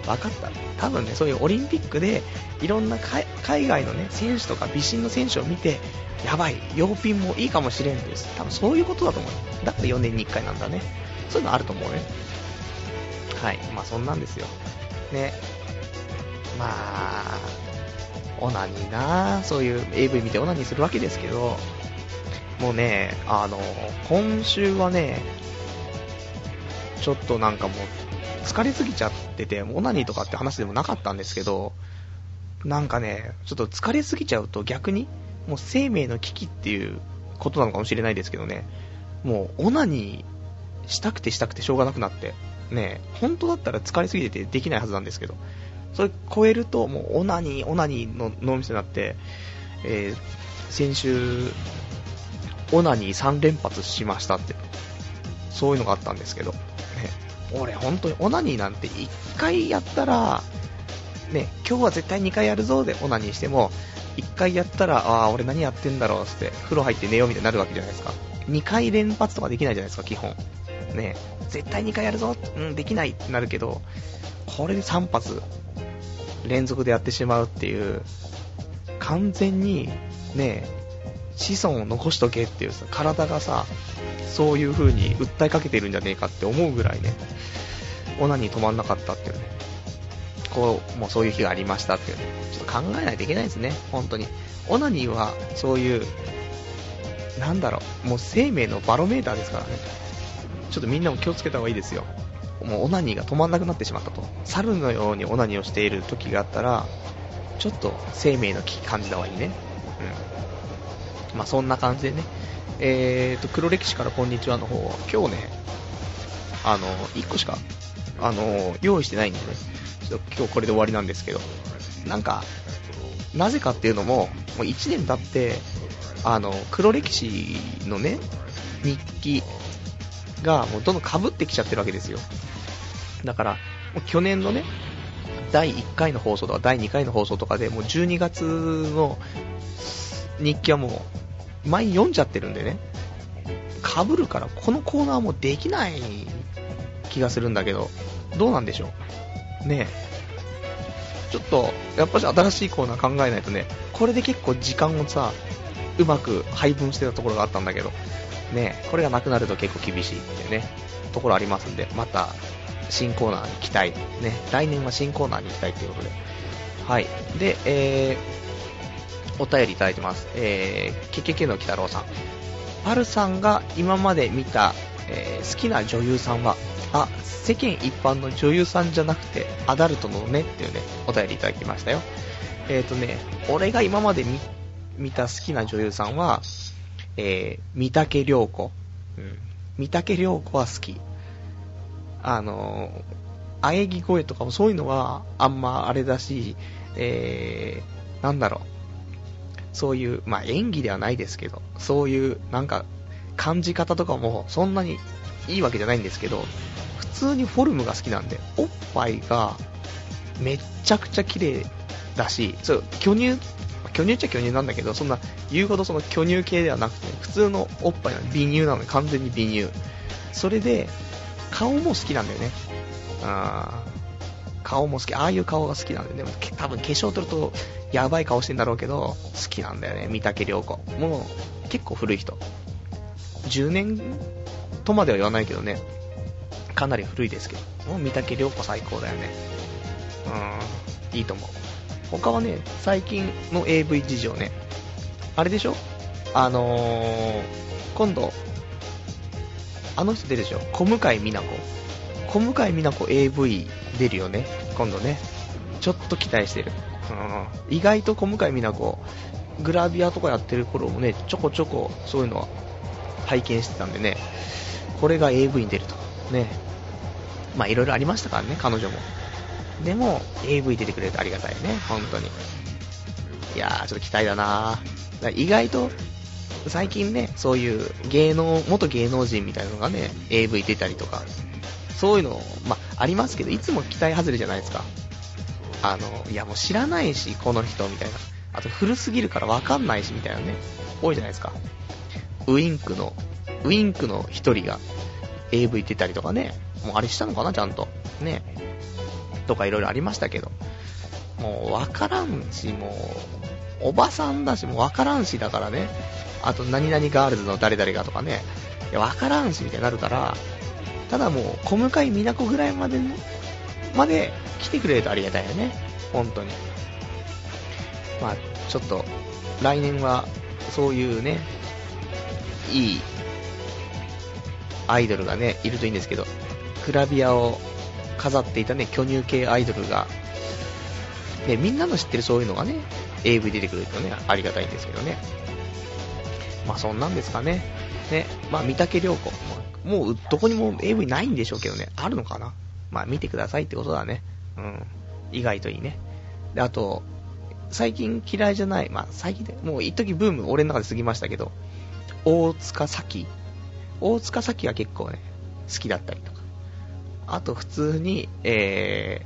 あ、分かった、多分ねそういうオリンピックでいろんな海外のね選手とか美人の選手を見て、やばい洋品もいいかもしれんです、多分そういうことだと思う。だってよねんにいっかいなんだね、そういうのあると思うね。はい、まあそんなんですよね。まあオナニーなー、そういう エーブイ 見てオナニーするわけですけど、もうねあの今週はねちょっとなんかもう疲れすぎちゃってて、オナニーとかって話でもなかったんですけど、なんかねちょっと疲れすぎちゃうと逆にもう生命の危機っていうことなのかもしれないですけどね、もうオナニーしたくてしたくてしょうがなくなってね、本当だったら疲れすぎててできないはずなんですけど、それ超えるともうオナニーオナニーの脳みそになって、えー、先週オナニーさん連発しましたって、そういうのがあったんですけど、ね、俺本当にオナニーなんていっかいやったら、ね、今日は絶対にかいやるぞでオナニーしても、いっかいやったらあー俺何やってんだろうって風呂入って寝ようみたいになるわけじゃないですか。にかい連発とかできないじゃないですか基本ね、絶対にかいやるぞ、うん、できないってなるけど、これでさん発連続でやってしまうっていう、完全にね子孫を残しとけっていうさ、体がさそういう風に訴えかけてるんじゃねえかって思うぐらいねオナニー止まんなかったっていうね、こうもうそういう日がありましたっていうね、ちょっと考えないといけないですね本当に。オナニーはそういうなんだろう、もう生命のバロメーターですからね、ちょっとみんなも気をつけた方がいいですよ。もうオナニーが止まんなくなってしまったと、猿のようにオナニーをしている時があったらちょっと生命の危機感じた方がいいね、うん、まあそんな感じでね、えーと黒歴史からこんにちはの方、今日ねあのいっこしかあの用意してないんでね、ちょっと今日これで終わりなんですけど、なんかなぜかっていうのも、もういちねん経ってあの黒歴史のね日記がもうどんどん被ってきちゃってるわけですよ。だから去年のねだいいっかいの放送とかだいにかいの放送とかでもうじゅうにがつの日記はもう前に読んじゃってるんでね、被るからこのコーナーもできない気がするんだけど、どうなんでしょうねえ、ちょっとやっぱり新しいコーナー考えないとね。これで結構時間をさうまく配分してたところがあったんだけどね、これがなくなると結構厳しいっていうねところありますんで、また新コーナーに期待ね、来年は新コーナーに行きたいということで、はいで、えー、お便りいただいてます。えー、ケケケの鬼太郎さん、パルさんが今まで見た、えー、好きな女優さんは、あ、世間一般の女優さんじゃなくてアダルトのねっていうねお便りいただきましたよ。えーとね、俺が今まで 見, 見た好きな女優さんはえー、三宅涼子、うん、三宅涼子は好き、あのー、喘ぎ声とかもそういうのはあんまあれだし、えー、なんだろう、そういう、まあ、演技ではないですけど、そういうなんか感じ方とかもそんなにいいわけじゃないんですけど、普通にフォルムが好きなんで、おっぱいがめっちゃくちゃ綺麗だし、そう巨乳巨乳っちゃ巨乳なんだけど、そんな言うほどその巨乳系ではなくて、普通のおっぱいの美乳なので、完全に美乳。それで顔も好きなんだよね。あ顔も好き、ああいう顔が好きなんで、でも多分化粧取るとやばい顔してんだろうけど好きなんだよね、三宅涼子。もう結構古い人、じゅうねんとまでは言わないけどね、かなり古いですけど、もう三宅涼子最高だよね。うん、いいと思う。他はね、最近の エーブイ 事情ね、あれでしょ、あのー、今度あの人出るでしょ、小向井美奈子、小向井美奈子 エーブイ 出るよね今度ね、ちょっと期待してる、うん、意外と小向井美奈子グラビアとかやってる頃もねちょこちょこそういうのは拝見してたんでね、これが エーブイ に出るとね、まあいろいろありましたからね彼女もでも エーブイ 出てくれてありがたいよね、本当に。いやー、ちょっと期待だな。だ意外と最近ね、そういう芸能元芸能人みたいなのがね エーブイ 出たりとか、そういうの、まあ、ありますけど、いつも期待外れじゃないですか。あのいやもう知らないしこの人みたいな、あと古すぎるから分かんないしみたいなね、多いじゃないですか。ウインクのウインクの一人が エーブイ 出たりとかね、もうあれしたのかなちゃんとねとかいろいろありましたけど、もう分からんし、もうおばさんだし、もう分からんしだからね、あと何々ガールズの誰々がとかね、いや分からんしみたいになるから、ただもう小向井美奈子ぐらいまでのまで来てくれるとありがたいよね、本当に。まあちょっと来年はそういうねいいアイドルがねいるといいんですけど、グラビアを飾っていたね巨乳系アイドルが、ね、みんなの知ってるそういうのがね エーブイ 出てくるとねありがたいんですけどね。まあそんなんですかね。ね、まあ三宅涼子、もうどこにも エーブイ ないんでしょうけどね、あるのかな。まあ見てくださいってことだね。うん。意外といいね。で、あと、最近嫌いじゃない、まあ最近で、もう一時ブーム俺の中で過ぎましたけど、大塚咲大塚咲は結構ね、好きだったりとか。あと普通に、え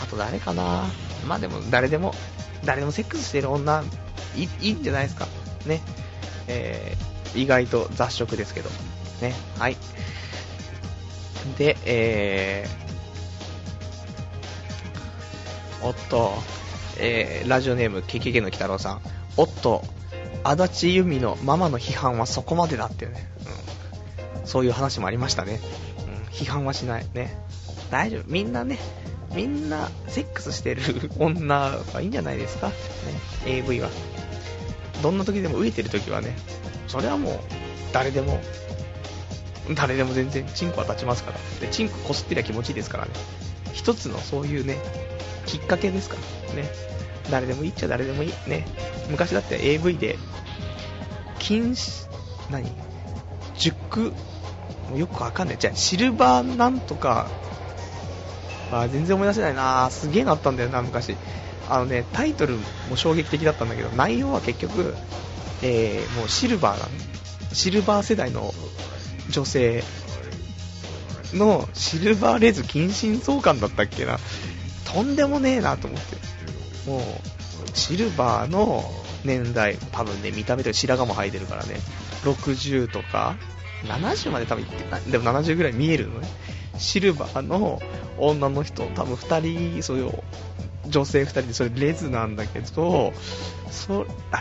ー、あと誰かな、まあでも誰でも、誰でもセックスしてる女、い, いいんじゃないですか。ね。えー、意外と雑食ですけど。ね。はい。で、えー、おっと、えー、ラジオネームケケケの鬼太郎さん、おっと足立由美のママの批判はそこまでだってね、うん、そういう話もありましたね、うん、批判はしないね、大丈夫、みんなね、みんなセックスしてる女がいいんじゃないですか、ね、エーブイ はどんな時でも飢えてる時はね、それはもう誰でも誰でも全然チンコは立ちますから、でチンコこすってりゃ気持ちいいですからね、一つのそういうねきっかけですからね、誰でもいいっちゃ誰でもいいね。昔だって エーブイ で禁止何塾よくわかんない、じゃあシルバーなんとか、あ全然思い出せないな、すげえなったんだよな昔、あのねタイトルも衝撃的だったんだけど、内容は結局、えー、もうシルバーなの、シルバー世代の女性のシルバーレズ近親相関だったっけな、とんでもねえなと思って、もうシルバーの年代多分ね、見た目と白髪も生えてるからね、ろくじゅうとかななじゅうまで多分いってない、でもななじゅうぐらい見えるのね、シルバーの女の人多分ふたり、そういう女性ふたりでそれレズなんだけど、そあ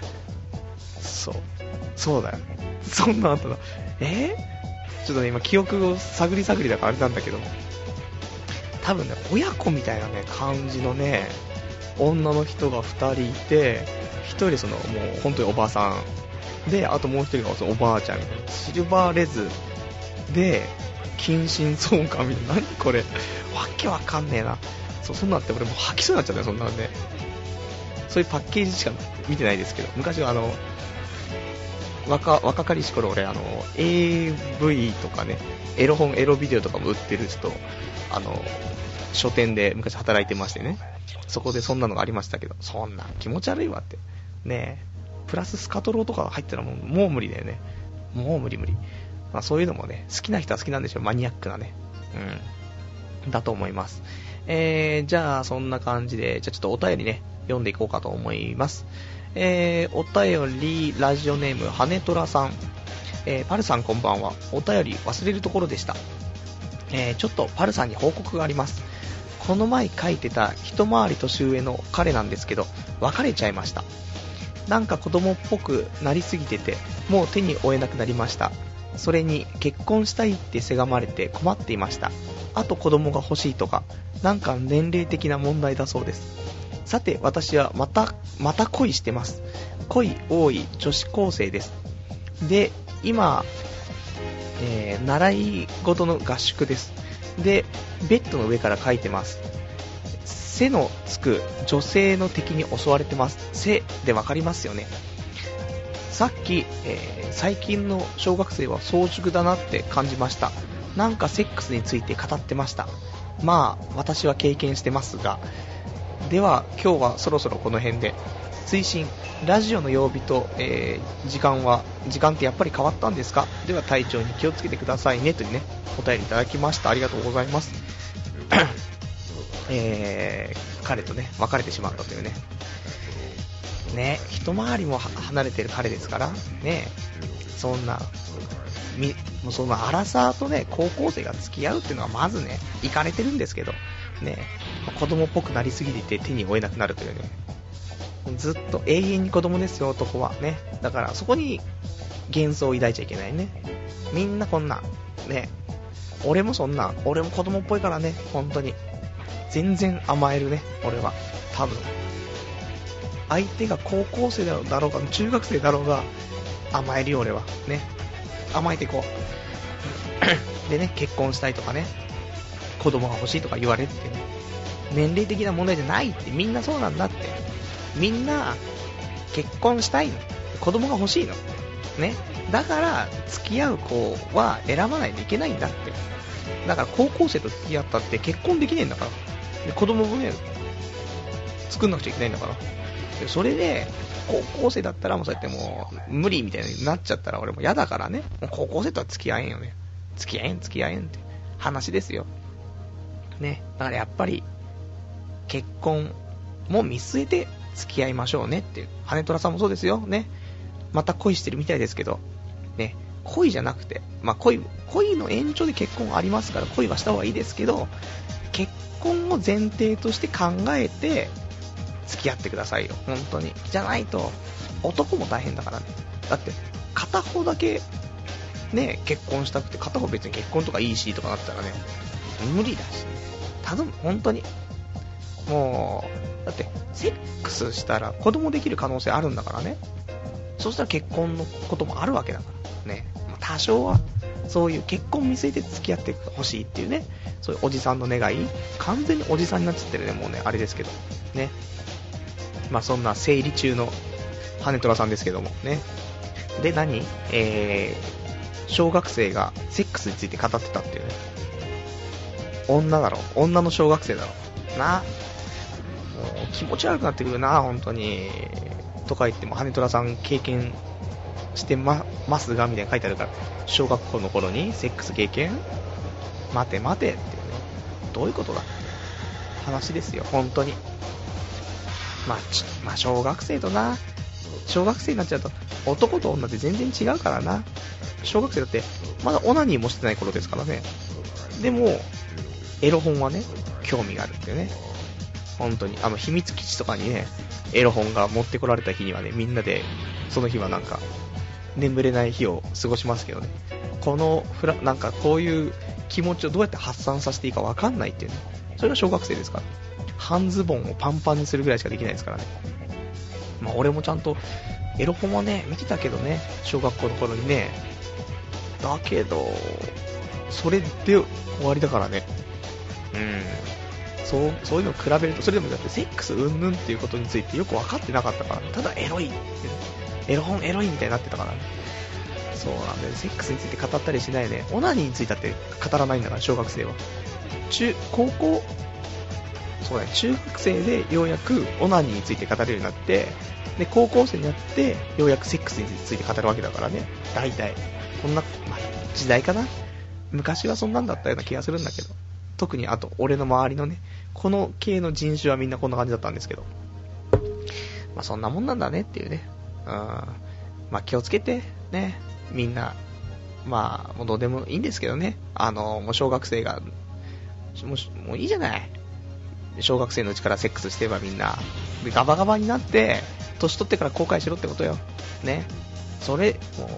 そうそうだよね、そんなあったの、えーちょっとね今記憶を探り探りだからあれなんだけども、多分ね親子みたいなね感じのね女の人がふたりいて、ひとりそのもう本当におばさんで、あともうひとりがそのおばあちゃんみたいな、シルバーレズで近親相関みたいな、何これわけわかんねえな、 そ, そんなんって俺もう吐きそうになっちゃったよ、そんなんね、そういうパッケージしか見てないですけど、昔はあの若, 若かりし頃俺あの エーブイ とかねエロ本エロビデオとかも売ってる人、あの書店で昔働いてましてね、そこでそんなのがありましたけど、そんな気持ち悪いわってねえ、プラススカトロとか入ったらも う, もう無理だよね、もう無理無理、まあ、そういうのもね好きな人は好きなんでしょう、マニアックなね、うんだと思います。えー、じゃあそんな感じで、じゃあちょっとお便りね読んでいこうかと思います。えー、お便りラジオネームはねとらさん、えー、パルさんこんばんは、お便り忘れるところでした。えー、ちょっとパルさんに報告があります。この前書いてた一回り年上の彼なんですけど別れちゃいました。なんか子供っぽくなりすぎててもう手に負えなくなりました。それに結婚したいってせがまれて困っていました。あと子供が欲しいとかなんか年齢的な問題だそうです。さて私はまたまた恋してます。恋多い女子高生です。で今、えー、習い事の合宿です。でベッドの上から書いてます。背のつく女性の敵に襲われてます。背でわかりますよね。さっき、えー、最近の小学生は早熟だなって感じました。なんかセックスについて語ってました。まあ私は経験してますが、では今日はそろそろこの辺で。推進ラジオの曜日と、えー、時間は時間ってやっぱり変わったんですか。では体調に気をつけてくださいねというねお便りいただきました。ありがとうございます、えー、彼とね別れてしまったというねね一回りも離れてる彼ですからね。そんなみもうそのアラサーとね高校生が付き合うっていうのはまずねイカれてるんですけどね、子供っぽくなりすぎて手に負えなくなるというね、ずっと永遠に子供ですよ男はね。だからそこに幻想を抱いちゃいけないね。みんなこんなね、俺もそんな、俺も子供っぽいからね、本当に全然甘えるね俺は。多分相手が高校生だろうが中学生だろうが甘えるよ俺はね、甘えていこうでね、結婚したいとかね子供が欲しいとか言われるってね、年齢的な問題じゃないって、みんなそうなんだって。みんな結婚したいの、子供が欲しいのね、だから付き合う子は選ばないといけないんだって。だから高校生と付き合ったって結婚できねえんだから、で子供もね作んなくちゃいけないんだから、でそれで高校生だったらもうそうやってもう無理みたいになっちゃったら俺も嫌だからね、もう高校生とは付き合えんよね、付き合えん付き合えんって話ですよね。だからやっぱり結婚も見据えて付き合いましょうねっていう。羽虎さんもそうですよね。また恋してるみたいですけどね、恋じゃなくて、まあ恋恋の延長で結婚ありますから恋はした方がいいですけど、結婚を前提として考えて付き合ってくださいよ本当に。じゃないと男も大変だからね。だって片方だけね結婚したくて片方別に結婚とかいいしとかなったらね無理だし、頼む本当に。もうだってセックスしたら子供できる可能性あるんだからね。そうしたら結婚のこともあるわけだからね、多少はそういう結婚見据えて付き合ってほしいっていうね、そういうおじさんの願い。完全におじさんになっちゃってるねもうね、あれですけどね。まあそんな生理中の羽虎さんですけどもね。で何、えー、小学生がセックスについて語ってたっていうね。女だろ、女の小学生だろな、もう気持ち悪くなってくるな本当にとか言っても、羽虎さん経験してまますがみたいな書いてあるから、小学校の頃にセックス経験、待て待てっていうね、どういうことだって話ですよ本当に。まあ、まあ小学生とな、小学生になっちゃうと男と女って全然違うからな。小学生だってまだオナニーもしてない頃ですからね。でもエロ本はね興味があるっていうね、本当にあの秘密基地とかにねエロ本が持ってこられた日にはね、みんなでその日はなんか眠れない日を過ごしますけどね。このフラなんかこういう気持ちをどうやって発散させていいか分かんないっていうね、それが小学生ですから。半ズボンをパンパンにするぐらいしかできないですからね。まあ俺もちゃんとエロ本はね見てたけどね、小学校の頃にね。だけどそれで終わりだからね。うん、そうそういうのを比べると、それでもだってセックスうんぬんっていうことについてよく分かってなかったから、ただエロいって、ね、エロ本エロいみたいになってたからね。そうなんだよ、セックスについて語ったりしないね。オナニーについてだって語らないんだから小学生は。中高校そうね、中学生でようやくオナニーについて語れるようになって、で高校生になってようやくセックスについて語るわけだからね。大体こんな、まあ、時代かな。昔はそんなんだったような気がするんだけど、特にあと俺の周りのねこの系の人種はみんなこんな感じだったんですけど、まあそんなもんなんだねっていうね。うん、まあ気をつけてねみんな。まあもうどうでもいいんですけどね、あのもう小学生がもう、もういいじゃない、小学生のうちからセックスしてればみんなでガバガバになって年取ってから後悔しろってことよね。それもう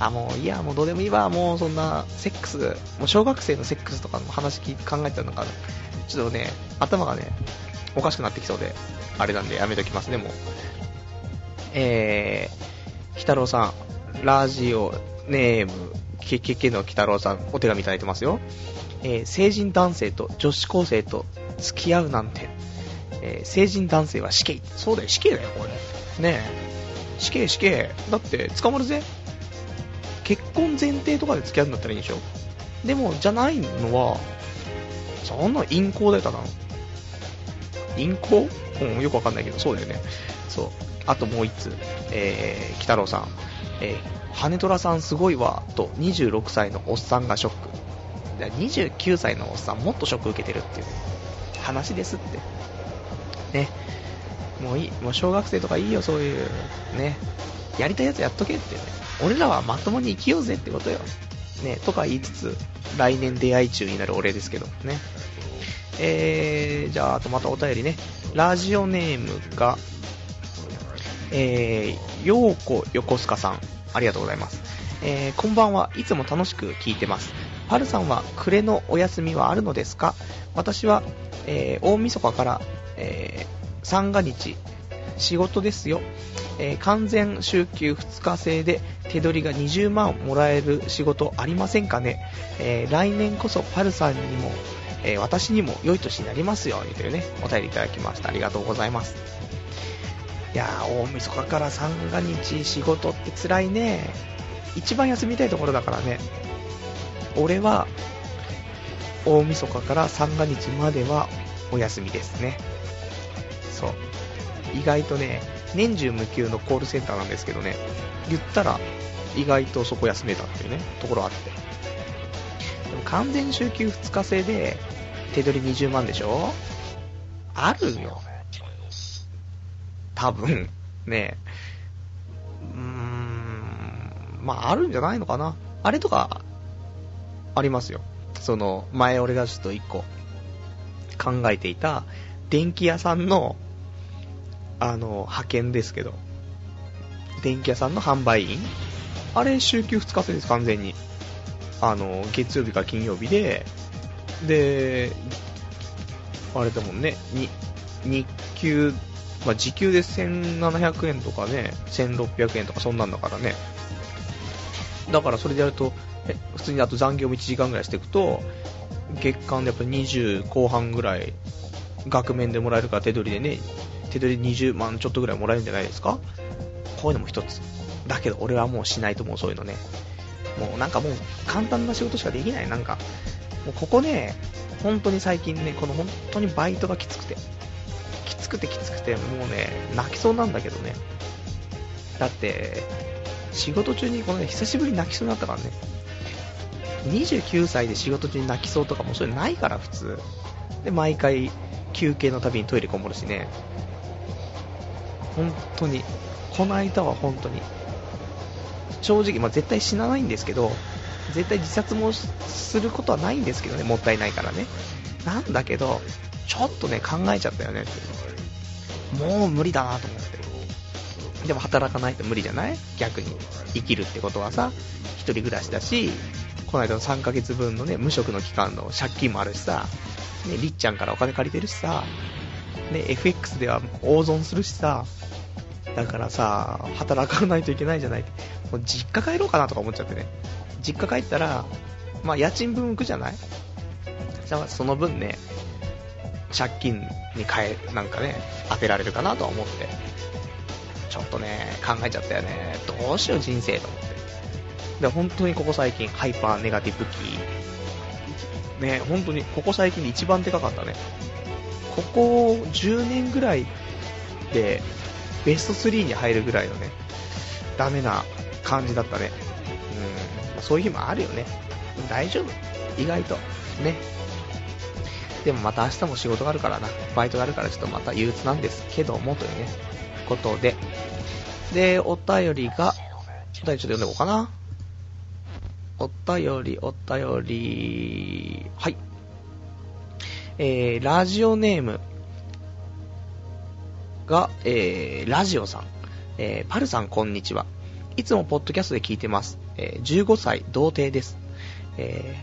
あもういやもうどうでもいいわ、もうそんなセックスもう小学生のセックスとかの話聞いて考えたのかちょっとね頭がねおかしくなってきそうであれなんでやめときますねもう。えー鬼太郎さんラジオネームケケケの鬼太郎さんお手紙いただいてますよ。えー、成人男性と女子高生と付き合うなんて、えー、成人男性は死刑。そうだよ死刑だよこれねえ、死刑死刑だって捕まるぜ。結婚前提とかで付き合うんだったらいいでしょ。でもじゃないのはそんな陰行だよ、ただの。陰行？うん、よくわかんないけど、そうだよね。そう。あともう一つ、えー、北郎さん。えー、羽虎さんすごいわ、とにじゅうろくさいのおっさんがショック。にじゅうきゅうさいのおっさんもっとショック受けてるっていう話ですって。ね。もういい。もう小学生とかいいよ、そういう。ね。やりたいやつやっとけってね。俺らはまともに生きようぜってことよ。ね。とか言いつつ、来年出会い中になるお礼ですけどね。えー、じゃあ、あとまたお便りね。ラジオネームが、えー、ようこ横須賀さん。ありがとうございます。えー、こんばんは。いつも楽しく聞いてます。パルさんは暮れのお休みはあるのですか？私は、えー、大晦日から、えー、三が日仕事ですよ、えー、完全週休ふつか制で手取りがにじゅうまんもらえる仕事ありませんかね、えー、来年こそパルさんにも、えー、私にも良い年になりますようにというねお便りいただきました。ありがとうございます。いやー、大晦日から三が日仕事って辛いね。一番休みたいところだからね。俺は大晦日から三が日まではお休みですね。意外とね、年中無休のコールセンターなんですけどね、言ったら意外とそこ休めたっていうねところあって、でも完全週休ふつか制で手取りにじゅうまんでしょ、あるよ多分ね。うーん、まああるんじゃないのかな。あれとかありますよ。その前俺がちょっといっこ考えていた電気屋さんのあの派遣ですけど、電気屋さんの販売員、あれ週休ふつか制です完全に。あの月曜日から金曜日で、であれだもんね、に日給、まあ、時給でせんななひゃくえんとかね、せんろっぴゃくえんとかそんなんだからね。だからそれでやるとえ普通にあと残業もいちじかんぐらいしていくと月間でやっぱにじゅうこうはんぐらい額面でもらえるから手取りでね、手取りにじゅうまんちょっとぐらいもらえるんじゃないですか。こういうのも一つだけど俺はもうしないと思う、そういうのね。もうなんかもう簡単な仕事しかできない。なんかもうここね、本当に最近ね、この本当にバイトがきつくてきつくてきつくてもうね泣きそうなんだけどね。だって仕事中にこの、ね、久しぶりに泣きそうになったからね。にじゅうきゅうさいで仕事中に泣きそうとかもそれないから普通で、毎回休憩のたびにトイレこもるしね。本当にこの間は本当に正直、まあ、絶対死なないんですけど、絶対自殺もすることはないんですけどね、もったいないからね。なんだけどちょっとね考えちゃったよねっていう、もう無理だなと思って。でも働かないと無理じゃない、逆に生きるってことはさ。一人暮らしだし、この間のさんかげつぶんのね無職の期間の借金もあるしさ、ね、りっちゃんからお金借りてるしさ、ね、エフエックス では大損するしさ、だからさ働かないといけないじゃない。もう実家帰ろうかなとか思っちゃってね。実家帰ったら、まあ、家賃分浮くじゃない。じゃあその分ね借金に変えなんかね当てられるかなとは思って、ちょっとね考えちゃったよね。どうしよう人生と思って。で本当にここ最近ハイパーネガティブ期ね、本当にここ最近で一番でかかったね。ここじゅうねんぐらいでベストスリーに入るぐらいのねダメな感じだったね。うん、そういう日もあるよね。大丈夫、意外とね。でもまた明日も仕事があるからな、バイトがあるからちょっとまた憂鬱なんですけどもというねことで。でお便りが、お便りちょっと読んでいこうかな。お便りお便りはい、えー、ラジオネームが、えー、ラジオさん、えー、パルさんこんにちは。いつもポッドキャストで聞いてます、えー、じゅうごさい童貞です、え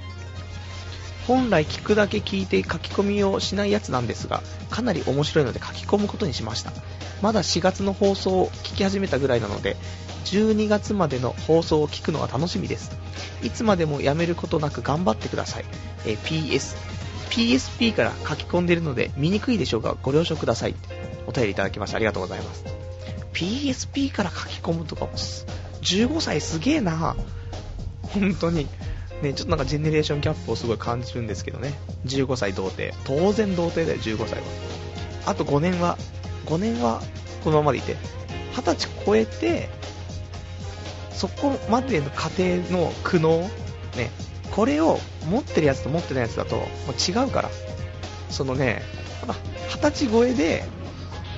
ー、本来聞くだけ聞いて書き込みをしないやつなんですが、かなり面白いので書き込むことにしました。まだしがつの放送を聞き始めたぐらいなのでじゅうにがつまでの放送を聞くのが楽しみです。いつまでもやめることなく頑張ってください、えー、ピーエスピーエスピー から書き込んでいるので見にくいでしょうがご了承ください。お便りいただきましてありがとうございます。 ピーエスピー から書き込むとかも、じゅうごさいすげえな本当に。ね、ちょっとなんかジェネレーションギャップをすごい感じるんですけどね。じゅうごさい童貞、当然童貞だよじゅうごさいは。あとごねんはごねんはこのままでいて、はたち超えてそこまでの過程の苦悩、ね、これを持ってるやつと持ってないやつだともう違うから、そのね、はたち超えで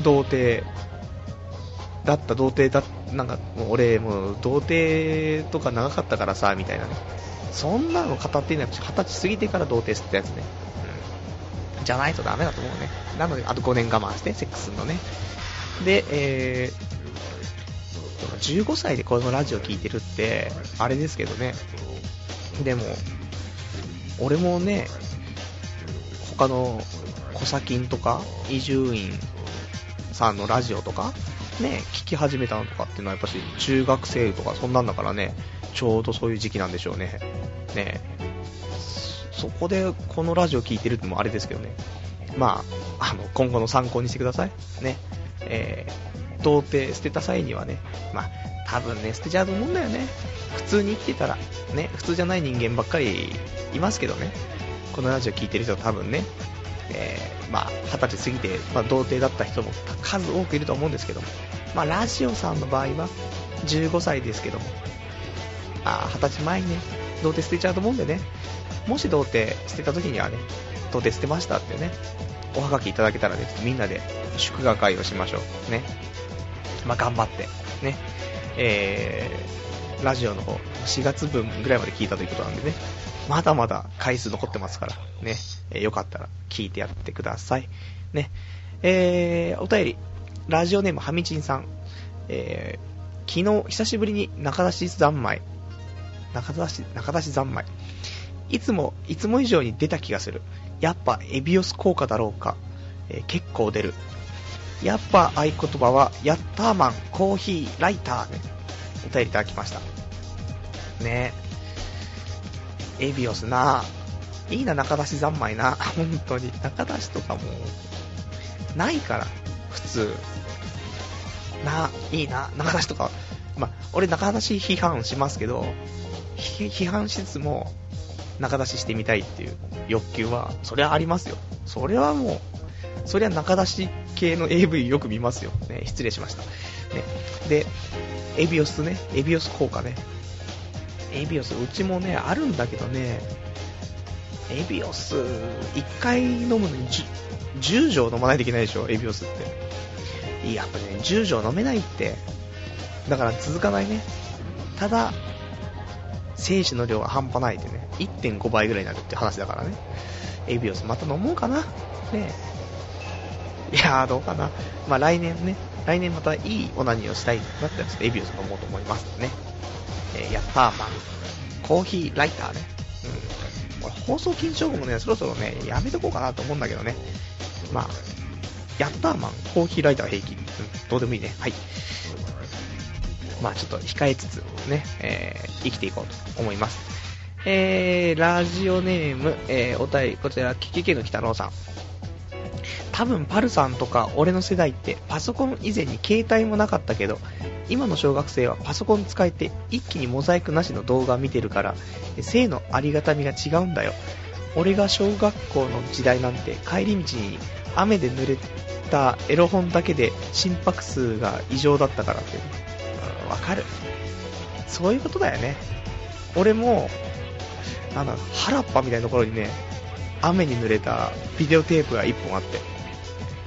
童貞だった童貞だったなんかもう俺もう童貞とか長かったからさみたいなね、そんなの語っていない。はたち過ぎてから童貞ってやつね、うん、じゃないとダメだと思うね。なのであとごねん我慢してセックスするのね。で、えー、じゅうごさいでこのラジオ聞いてるってあれですけどね、でも俺もね、他のコサキンとか伊集院さんのラジオとかね、聞き始めたのとかっていうのはやっぱし中学生とかそんなんだからね、ちょうどそういう時期なんでしょうね。ね、そこでこのラジオ聞いてるってもあれですけどね。まあ、あの今後の参考にしてください。ね、えー、童貞捨てた際にはね、まあ多分ね捨てちゃうと思うんだよね。普通に生きてたらね、普通じゃない人間ばっかりいますけどね。このラジオ聞いてる人は多分ね、えー、まあはたち過ぎて、まあ、童貞だった人も数多くいると思うんですけども、まあラジオさんの場合はじゅうごさいですけども。あはたちまえにね童貞捨てちゃうと思うんでね、もし童貞捨てた時にはね、童貞捨てましたってねおはがきいただけたらね、みんなで祝賀会をしましょうね。まあ頑張ってね、えー、ラジオの方しがつぶんぐらいまで聞いたということなんでね、まだまだ回数残ってますからね、えー、よかったら聞いてやってくださいね。えー、お便りラジオネームはみちんさん、えー、昨日久しぶりに中出し三昧中出し、中出し三昧。いつも、いつも以上に出た気がする。やっぱエビオス効果だろうか。えー、結構出る。やっぱ合言葉は、ヤッターマン、コーヒー、ライターね。お便りいただきました。ねえ。エビオスなぁ。いいな、中出し三昧な。本当に。中出しとかもう、ないから。普通。なぁ、いいな。中出しとか。まあ、俺中出し批判しますけど、批判しつつも中出ししてみたいっていう欲求はそれはありますよ。それはもうそれは中出し系の エーブイ よく見ますよ、ね、失礼しました、ね、でエビオスね、エビオス効果ね、エビオスうちもねあるんだけどね、エビオスいっかい飲むのに じゅうじょう飲まないといけないでしょエビオスって。やっぱねじゅうじょう飲めないって、だから続かないね。ただ精子の量が半端ないでね いってんごばいぐらいになるって話だからね。エビオスまた飲もうかなね。いやーどうかな、まあ来年ね、来年またいいオナニーをしたいなったらちょっとエビオス飲もうと思いますね。えー、ヤッターマンコーヒーライターね、うん、これ放送禁止用語もねそろそろねやめとこうかなと思うんだけどね、まあヤッターマンコーヒーライター平気、うん、どうでもいいね。はい、まあちょっと控えつつね、えー、生きていこうと思います。えー、ラジオネーム、えー、お便りこちらキキキの鬼太郎さん。多分パルさんとか俺の世代ってパソコン以前に携帯もなかったけど、今の小学生はパソコン使えて一気にモザイクなしの動画見てるから性のありがたみが違うんだよ。俺が小学校の時代なんて帰り道に雨で濡れたエロ本だけで心拍数が異常だったからってわかる。そういうことだよね。俺もなんだ原っぱみたいなところにね雨に濡れたビデオテープがいっぽんあって、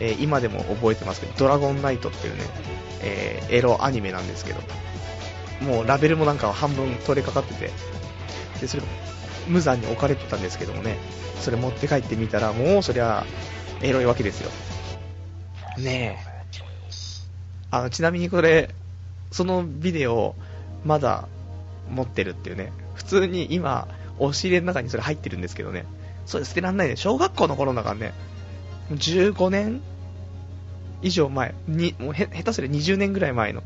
えー、今でも覚えてますけどドラゴンナイトっていうね、えー、エロアニメなんですけど、もうラベルもなんか半分取れかかってて、でそれ無残に置かれてたんですけどもね、それ持って帰ってみたらもうそりゃエロいわけですよね。えあのちなみにこれそのビデオまだ持ってるっていうね、普通に今押し入れの中にそれ入ってるんですけどね、それ捨てらんないね。小学校の頃だからねじゅうごねん以上前に、もうへ下手すりゃにじゅうねんぐらい前の、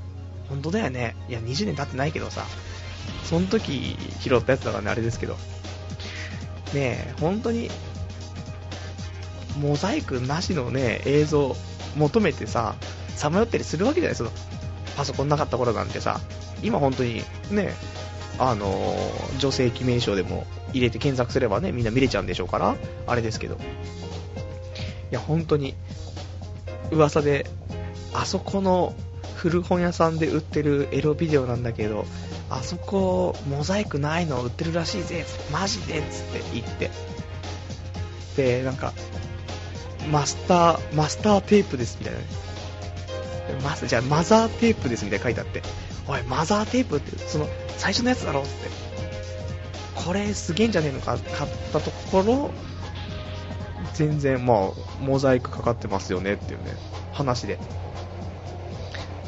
本当だよね。いやにじゅうねん経ってないけどさ、その時拾ったやつだからねあれですけどね。え本当にモザイクなしのね映像求めてささまよったりするわけじゃない、そのパソコンなかった頃なんてさ。今本当にねあのー、女性駅名称でも入れて検索すればね、みんな見れちゃうんでしょうから、あれですけど、いや本当に噂であそこの古本屋さんで売ってるエロビデオなんだけど、あそこモザイクないの売ってるらしいぜ、マジでっつって言ってで、なんかマスターマスターテープですみたいな、ね、マスじゃあマザーテープですみたいな書いてあって、おいマザーテープってその最初のやつだろって、これすげえんじゃねえのか買ったところ、全然まあモザイクかかってますよねっていうね話で、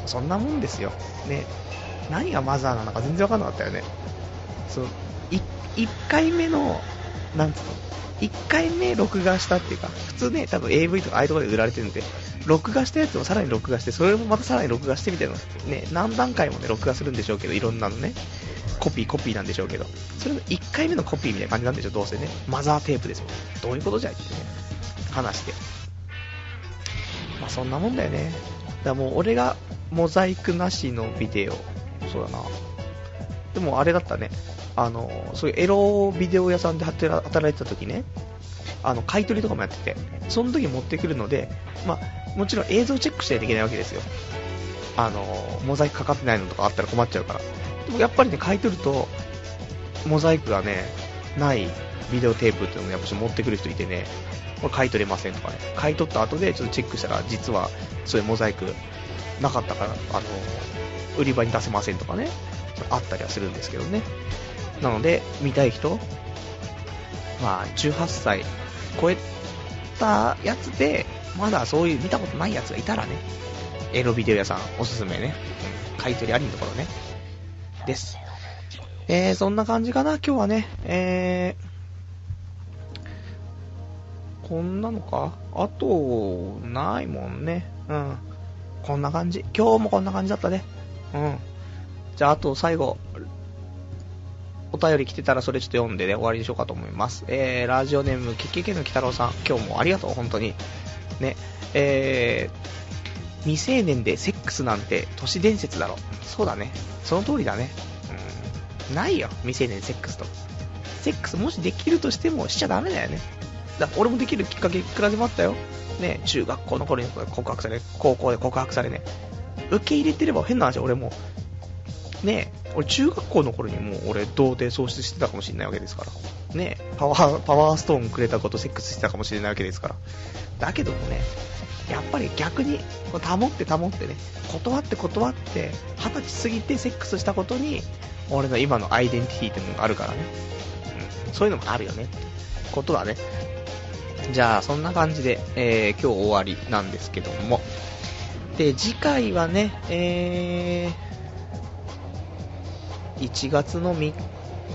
そんなもんですよね。何がマザーなのか全然分かんなかったよね。そのいっかいめのなんつうの、いっかいめ録画したっていうか、普通ね多分 エーブイ とかああいうところで売られてるんで、録画したやつもさらに録画して、それもまたさらに録画してみたいなね、何段階もね録画するんでしょうけど、いろんなのねコピーコピーなんでしょうけど、それのいっかいめのコピーみたいな感じなんでしょう、どうせね。マザーテープですもん、どういうことじゃいってね話して、まあそんなもんだよね。だからもう俺がモザイクなしのビデオ、そうだな、でもあれだったね、あのそういうエロビデオ屋さんで働いてた時ね、あの買い取りとかもやってて、その時持ってくるので、まあ、もちろん映像チェックしないといけないわけですよ。あのモザイクかかってないのとかあったら困っちゃうから。でもやっぱりね買い取るとモザイクがねないビデオテープっていうのをやっぱ持ってくる人いてね、これ買い取れませんとかね、買い取った後でちょっとチェックしたら実はそういうモザイクなかったから、あの売り場に出せませんとかね、あったりはするんですけどね。なので見たい人、まあじゅうはっさい超えたやつでまだそういう見たことないやつがいたらね、エロビデオ屋さんおすすめね、買い取りありのところねです。えー、そんな感じかな今日はね。えー、こんなのかあとないもんね。うん、こんな感じ、今日もこんな感じだったね。うん、じゃああと最後お便り来てたらそれちょっと読んでね終わりにしようかと思います。えー、ラジオネーム ケーケーケー の鬼太郎さん、今日もありがとう本当にね。えー、未成年でセックスなんて都市伝説だろ。そうだね、その通りだね。うん、ないよ未成年でセックスと。セックスもしできるとしてもしちゃダメだよね。だ俺もできるきっかけいくらでもあったよね。中学校の頃に告白され、高校で告白されね、受け入れてれば変な話、俺もねえ、俺中学校の頃にもう俺童貞喪失してたかもしれないわけですからね。パワーパワーストーンくれたことセックスしてたかもしれないわけですから。だけどもね、やっぱり逆に保って保ってね、断って断って二十歳過ぎてセックスしたことに俺の今のアイデンティティってものがあるからね、うん、そういうのもあるよねことだね。じゃあそんな感じで、えー、今日終わりなんですけども、で次回はね、えーいちがつのみっ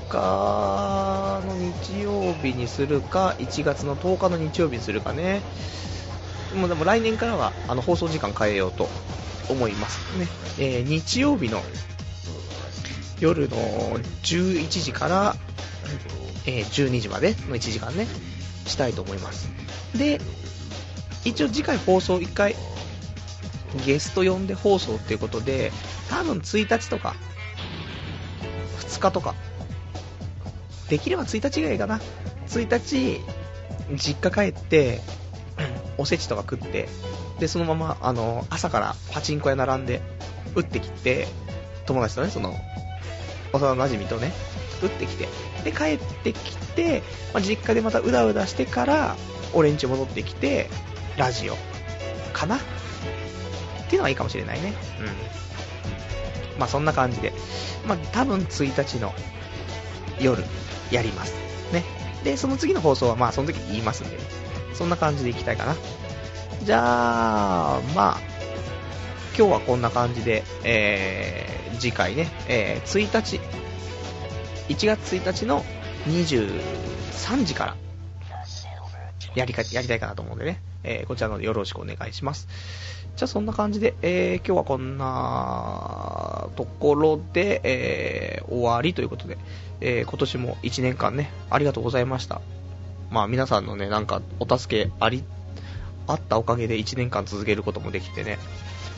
かの日曜日にするかいちがつのとおかの日曜日にするかね。もうでも来年からはあの放送時間変えようと思いますね。えー、日曜日の夜のじゅういちじから、えー、じゅうにじまでのいちじかんねしたいと思います。で一応次回放送いっかいゲスト呼んで放送っていうことで、多分ついたちとかふつかとか、できればついたちがいいかな。ついたち実家帰っておせちとか食って、でそのままあの朝からパチンコ屋並んで打ってきて、友達とねその幼馴染とね打ってきて、で帰ってきて、まあ、実家でまたうだうだしてから俺ん家戻ってきてラジオかなっていうのがいいかもしれないね。うん、まあそんな感じで、まあ、多分ついたちの夜やりますね。でその次の放送はまあその時言いますんで、そんな感じでいきたいかな。じゃあまあ今日はこんな感じで、えー、次回ね、えー、ついたちいちがつついたちのにじゅうさんじからやりかやりたいかなと思うんでね、えー、こちらの方でよろしくお願いします。じゃあそんな感じで、えー、今日はこんなところで、えー、終わりということで、えー、今年もいちねんかんねありがとうございました。まあ皆さんのねなんかお助けありあったおかげでいちねんかん続けることもできてね、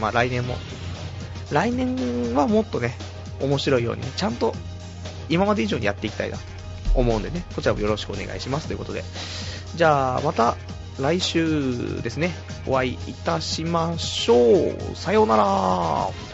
まあ来年も来年はもっとね面白いようにちゃんと今まで以上にやっていきたいなと思うんでね、こちらもよろしくお願いしますということで、じゃあまた来週ですね、お会いいたしましょう。さようなら。